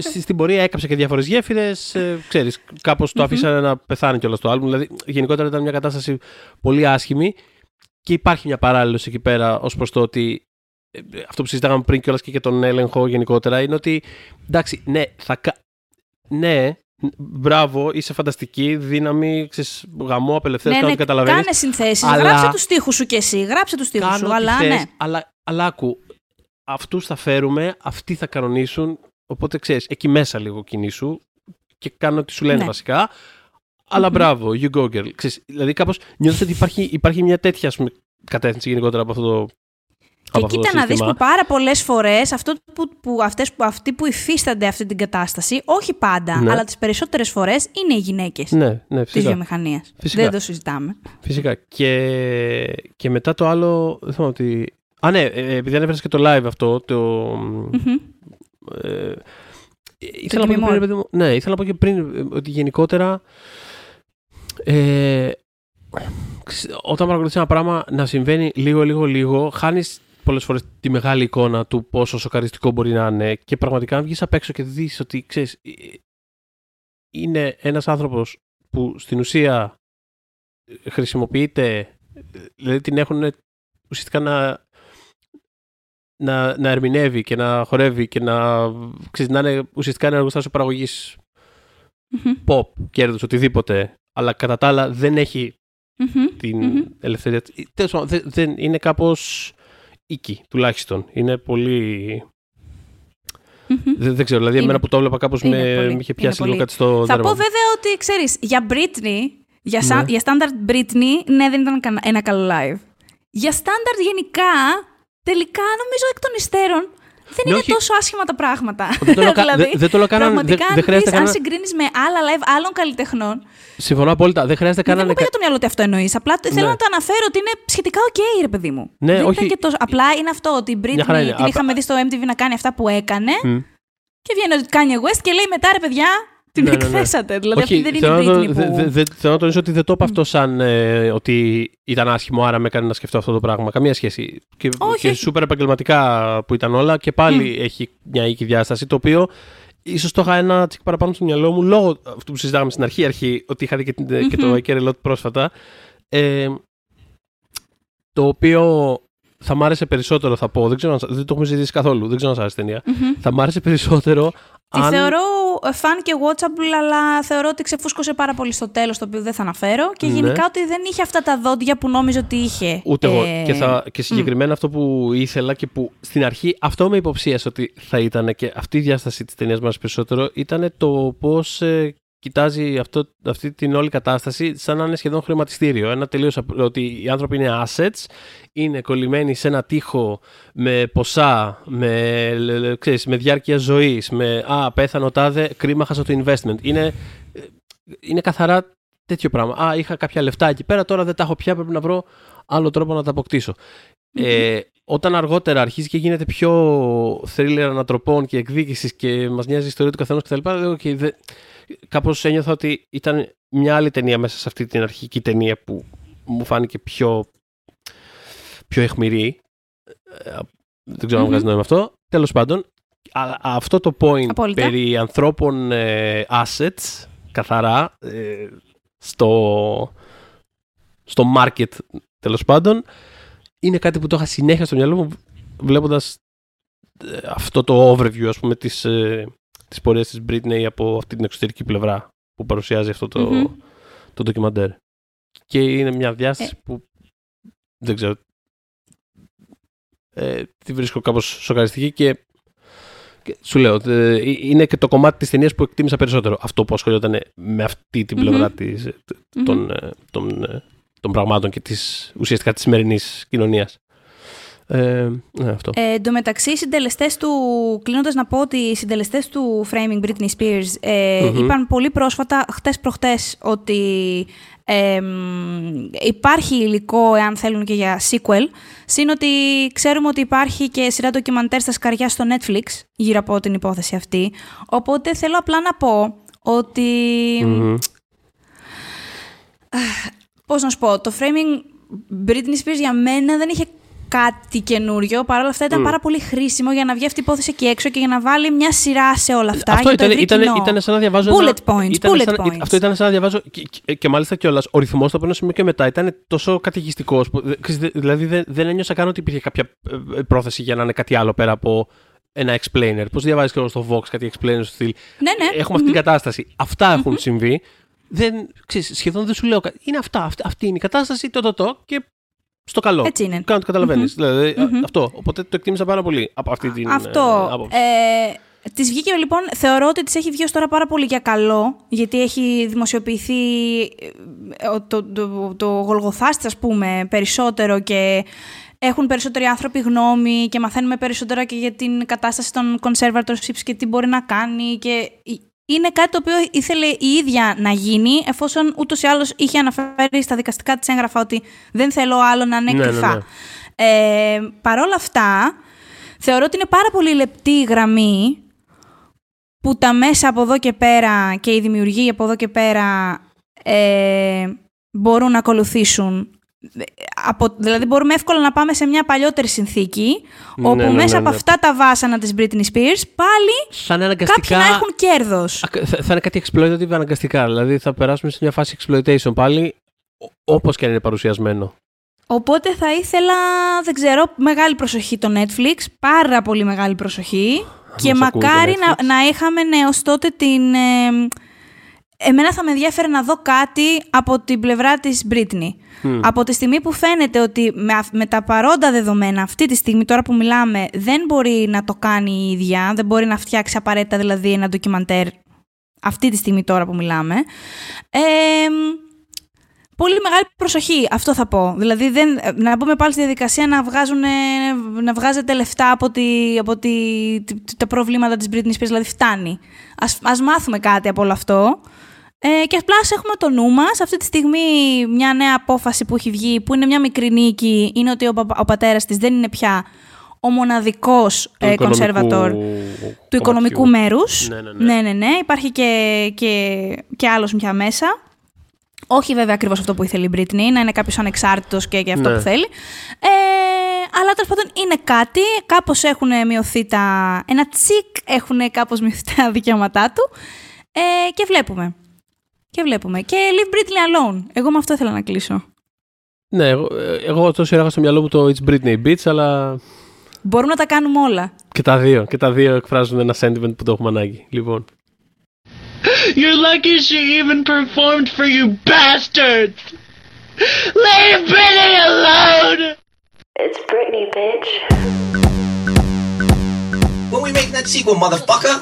στην πορεία έκαψε και διάφορες γέφυρες. Ξέρεις, κάπως το αφήσανε να πεθάνει κιόλας το άλμπουμ. Δηλαδή, γενικότερα ήταν μια κατάσταση πολύ άσχημη. Και υπάρχει μια παράλληλος εκεί πέρα ως προς το ότι. Αυτό που συζητάγαμε πριν κιόλας και για τον έλεγχο γενικότερα είναι ότι. Εντάξει, ναι, ναι. Μπράβο, είσαι φανταστική, δύναμη, ξέρεις, γαμό, απελευθέρωση, ναι, καταλαβαίνεις. Κάνε συνθέσεις, αλλά... γράψε τους στίχους σου κι εσύ, γράψε τους στίχους σου, αλλά θες, ναι. Αλλά άκου, αυτούς θα φέρουμε, αυτοί θα κανονίσουν, οπότε ξέρεις, εκεί μέσα λίγο κινήσου και κάνω ό,τι σου λένε βασικά, αλλά μπράβο, you go girl. Ξέρεις, δηλαδή κάπως νιώθω ότι υπάρχει μια τέτοια ας πούμε, κατεύθυνση γενικότερα από αυτό το... Και κοίτα να δεις που πάρα πολλές φορές αυτοί που υφίστανται αυτή την κατάσταση, όχι πάντα, ναι. αλλά τις περισσότερες φορές είναι οι γυναίκες της βιομηχανίας. Φυσικά. Δεν το συζητάμε. Φυσικά. Και μετά το άλλο. Δεν θυμάμαι ότι. Α, ναι, επειδή ανέφερες και το live αυτό. Το... ήθελα να πω πριν, ήθελα να πω και πριν ότι γενικότερα. Όταν παρακολουθείς ένα πράγμα να συμβαίνει λίγο, χάνεις πολλές φορές τη μεγάλη εικόνα του πόσο σοκαριστικό μπορεί να είναι και πραγματικά αν βγεις απ' έξω και δεις ότι ξέρεις, είναι ένας άνθρωπος που στην ουσία χρησιμοποιείται, δηλαδή την έχουν ουσιαστικά να ερμηνεύει και να χορεύει και να είναι ουσιαστικά ένα εργοστάσιο παραγωγής pop, κέρδους, οτιδήποτε, αλλά κατά τα άλλα δεν έχει την ελευθερία. Τέλος πάντων, δεν είναι κάπως οίκη, τουλάχιστον. Είναι πολύ. Δεν ξέρω, δηλαδή εμένα που το έβλεπα κάπως με είχε πιάσει λίγο κάτι στο δέρμα. Θα πω βέβαια ότι ξέρεις, για Britney, για standard Britney, ναι, δεν ήταν ένα καλό live. Για standard γενικά, τελικά νομίζω εκ των υστέρων. Δεν είναι τόσο άσχημα τα πράγματα. Δεν το λέω κανένα. Αν συγκρίνεις με άλλα live άλλων καλλιτεχνών. Συμφωνώ απόλυτα. Δεν χρειάζεται κανένα. Δεν μου πήγε το μυαλό ότι αυτό εννοείς. Απλά θέλω να το αναφέρω ότι είναι σχετικά OK, ρε παιδί μου. Ναι, δεν όχι. Απλά είναι αυτό ότι η Britney την είχαμε δει στο MTV να κάνει αυτά που έκανε. Και βγαίνει ο Kanye West και λέει μετά, ρε παιδιά, την εκθέσατε. Δηλαδή αυτή δεν είναι η Britney. Θέλω να τονίσω ότι δεν το είπα αυτό σαν ότι ήταν άσχημο, άρα με έκανε να σκεφτώ αυτό το πράγμα. Καμία σχέση. Και σούπερ επαγγελματικά που ήταν όλα και πάλι έχει μια οίκη διάσταση, το οποίο ίσως το είχα ένα τσικ παραπάνω στο μυαλό μου λόγω αυτού που συζητάγαμε στην αρχή, ότι είχα δει και το Ekerelot πρόσφατα. Το οποίο θα μ' άρεσε περισσότερο, θα πω. Δεν το έχουμε ζητήσει καθόλου. Δεν ξέρω αν σ' άρεσε ταινία. Θα μ' άρεσε περισσότερο. Τη θεωρώ φαν και watchable, αλλά θεωρώ ότι ξεφούσκωσε πάρα πολύ στο τέλος, το οποίο δεν θα αναφέρω. Και γενικά ότι δεν είχε αυτά τα δόντια που νόμιζα ότι είχε. Ούτε εγώ. Και συγκεκριμένα αυτό που ήθελα και που στην αρχή αυτό με υποψίασε ότι θα ήταν και αυτή η διάσταση της ταινίας μας περισσότερο ήταν το πώς κοιτάζει αυτή την όλη κατάσταση σαν να είναι σχεδόν χρηματιστήριο. Ένα τελείως ότι οι άνθρωποι είναι assets, είναι κολλημένοι σε ένα τοίχο με ποσά, με διάρκεια ζωής, με πέθανε ο τάδε, κρίμα, χάσα το investment. Είναι καθαρά τέτοιο πράγμα. Είχα κάποια λεφτά εκεί πέρα, τώρα δεν τα έχω πια, πρέπει να βρω άλλο τρόπο να τα αποκτήσω. Όταν αργότερα αρχίζει και γίνεται πιο thriller ανατροπών και εκδίκησης και μας νοιάζει η ιστορία του καθενός κτλ. Κάπως ένιωθα ότι ήταν μια άλλη ταινία μέσα σε αυτή την αρχική ταινία που μου φάνηκε πιο αιχμηρή. Δεν ξέρω αν βγάζει νόημα αυτό. Τέλος πάντων, αυτό το point απόλυτα. Περί ανθρώπων assets, καθαρά, στο market τέλος πάντων, είναι κάτι που το είχα συνέχεια στο μυαλό μου βλέποντας αυτό το overview, ας πούμε, τις πορείες της Britney από αυτή την εξωτερική πλευρά που παρουσιάζει αυτό το ντοκιμαντέρ. Και είναι μια διάσταση που δεν ξέρω, τη βρίσκω κάπως σοκαριστική και σου λέω είναι και το κομμάτι της ταινίας που εκτίμησα περισσότερο, αυτό που ασχολιόταν με αυτή την πλευρά της, των πραγμάτων και ουσιαστικά της σημερινής κοινωνίας. Ναι, αυτό. Εν τω μεταξύ, οι συντελεστές του, κλείνοντας να πω ότι οι συντελεστές του Framing Britney Spears είπαν πολύ πρόσφατα, χτες προχτές, ότι υπάρχει υλικό, εάν θέλουν, και για sequel. Συν ότι ξέρουμε ότι υπάρχει και σειρά ντοκιμαντέρ στα σκαριά στο Netflix γύρω από την υπόθεση αυτή. Οπότε θέλω απλά να πω ότι... Πώς να σου πω, το Framing Britney Spears για μένα δεν είχε κάτι καινούριο, παρόλα αυτά ήταν πάρα πολύ χρήσιμο για να βγει αυτή η υπόθεση εκεί έξω και για να βάλει μια σειρά σε όλα αυτά. Αυτό ήταν σαν να διαβάζω. Bullet points. Αυτό ήταν σαν να διαβάζω. Και μάλιστα κιόλας, ο ρυθμός από ένα σημείο και μετά ήταν τόσο καταιγιστικός. Δηλαδή δεν ένιωσα καν ότι υπήρχε κάποια πρόθεση για να είναι κάτι άλλο πέρα από ένα explainer. Πώς διαβάζεις και στο Vox κάτι explainer στο στυλ. Ναι. Έχουμε αυτή την κατάσταση. Αυτά έχουν συμβεί. Σχεδόν δεν σου λέω κάτι. Είναι αυτά. Αυτή είναι η κατάσταση. Στο καλό. Έτσι είναι. Κάνω το καταλαβαίνεις. Δηλαδή, αυτό. Οπότε το εκτίμησα πάρα πολύ από αυτή την άποψη. Της βγήκε λοιπόν, θεωρώ ότι της έχει βγει ως τώρα πάρα πολύ για καλό, γιατί έχει δημοσιοποιηθεί το γολγοθάστη, ας πούμε, περισσότερο και έχουν περισσότεροι άνθρωποι γνώμη και μαθαίνουμε περισσότερα και για την κατάσταση των conservatorships και τι μπορεί να κάνει και... Είναι κάτι το οποίο ήθελε η ίδια να γίνει, εφόσον ούτως ή άλλως είχε αναφέρει στα δικαστικά της έγγραφα ότι δεν θέλω άλλο να είναι κρυφά. Ναι. Παρ' όλα αυτά, θεωρώ ότι είναι πάρα πολύ λεπτή η γραμμή που τα μέσα από εδώ και πέρα και οι δημιουργοί από εδώ και πέρα μπορούν να ακολουθήσουν. Δηλαδή μπορούμε εύκολα να πάμε σε μια παλιότερη συνθήκη όπου μέσα από αυτά τα βάσανα της Britney Spears πάλι κάποιοι να έχουν κέρδος. Θα είναι κάτι exploitative αναγκαστικά. Δηλαδή θα περάσουμε σε μια φάση exploitation πάλι, όπως και αν είναι παρουσιασμένο. Οπότε θα ήθελα, δεν ξέρω, μεγάλη προσοχή το Netflix. Πάρα πολύ μεγάλη προσοχή. Και μακάρι να είχαμε ως τότε την... Εμένα θα με ενδιαφέρει να δω κάτι από την πλευρά της Britney. Από τη στιγμή που φαίνεται ότι με τα παρόντα δεδομένα αυτή τη στιγμή, τώρα που μιλάμε, δεν μπορεί να το κάνει η ίδια, δεν μπορεί να φτιάξει απαραίτητα δηλαδή ένα ντοκιμαντέρ αυτή τη στιγμή τώρα που μιλάμε. Πολύ μεγάλη προσοχή, αυτό θα πω. Δηλαδή να μπούμε πάλι στη διαδικασία να βγάζετε λεφτά από τα προβλήματα της Britney Spears, δηλαδή φτάνει. Ας μάθουμε κάτι από όλο αυτό. Και απλά έχουμε το νου μας. Αυτή τη στιγμή μια νέα απόφαση που έχει βγει, που είναι μια μικρή νίκη, είναι ότι ο πατέρας της δεν είναι πια ο μοναδικός conservator του οικονομικού μέρους. Ναι. Υπάρχει και άλλος πια μέσα. Όχι βέβαια ακριβώς αυτό που ήθελε η Britney, να είναι κάποιος ανεξάρτητος και αυτό που θέλει. Αλλά τέλος πάντων είναι κάτι, κάπως έχουν μειωθεί ένα τσικ έχουν κάπως μειωθεί τα δικαιώματά του και βλέπουμε. Και leave Britney alone. Εγώ με αυτό ήθελα να κλείσω. Ναι, εγώ τόσο είχα στο μυαλό μου το It's Britney Bitch, αλλά... Μπορούμε να τα κάνουμε όλα. Και τα δύο εκφράζουν ένα sentiment που το έχουμε ανάγκη. Λοιπόν. You're lucky she even performed for you bastards! Leave Britney alone! It's Britney, bitch. When we make that sequel, motherfucker!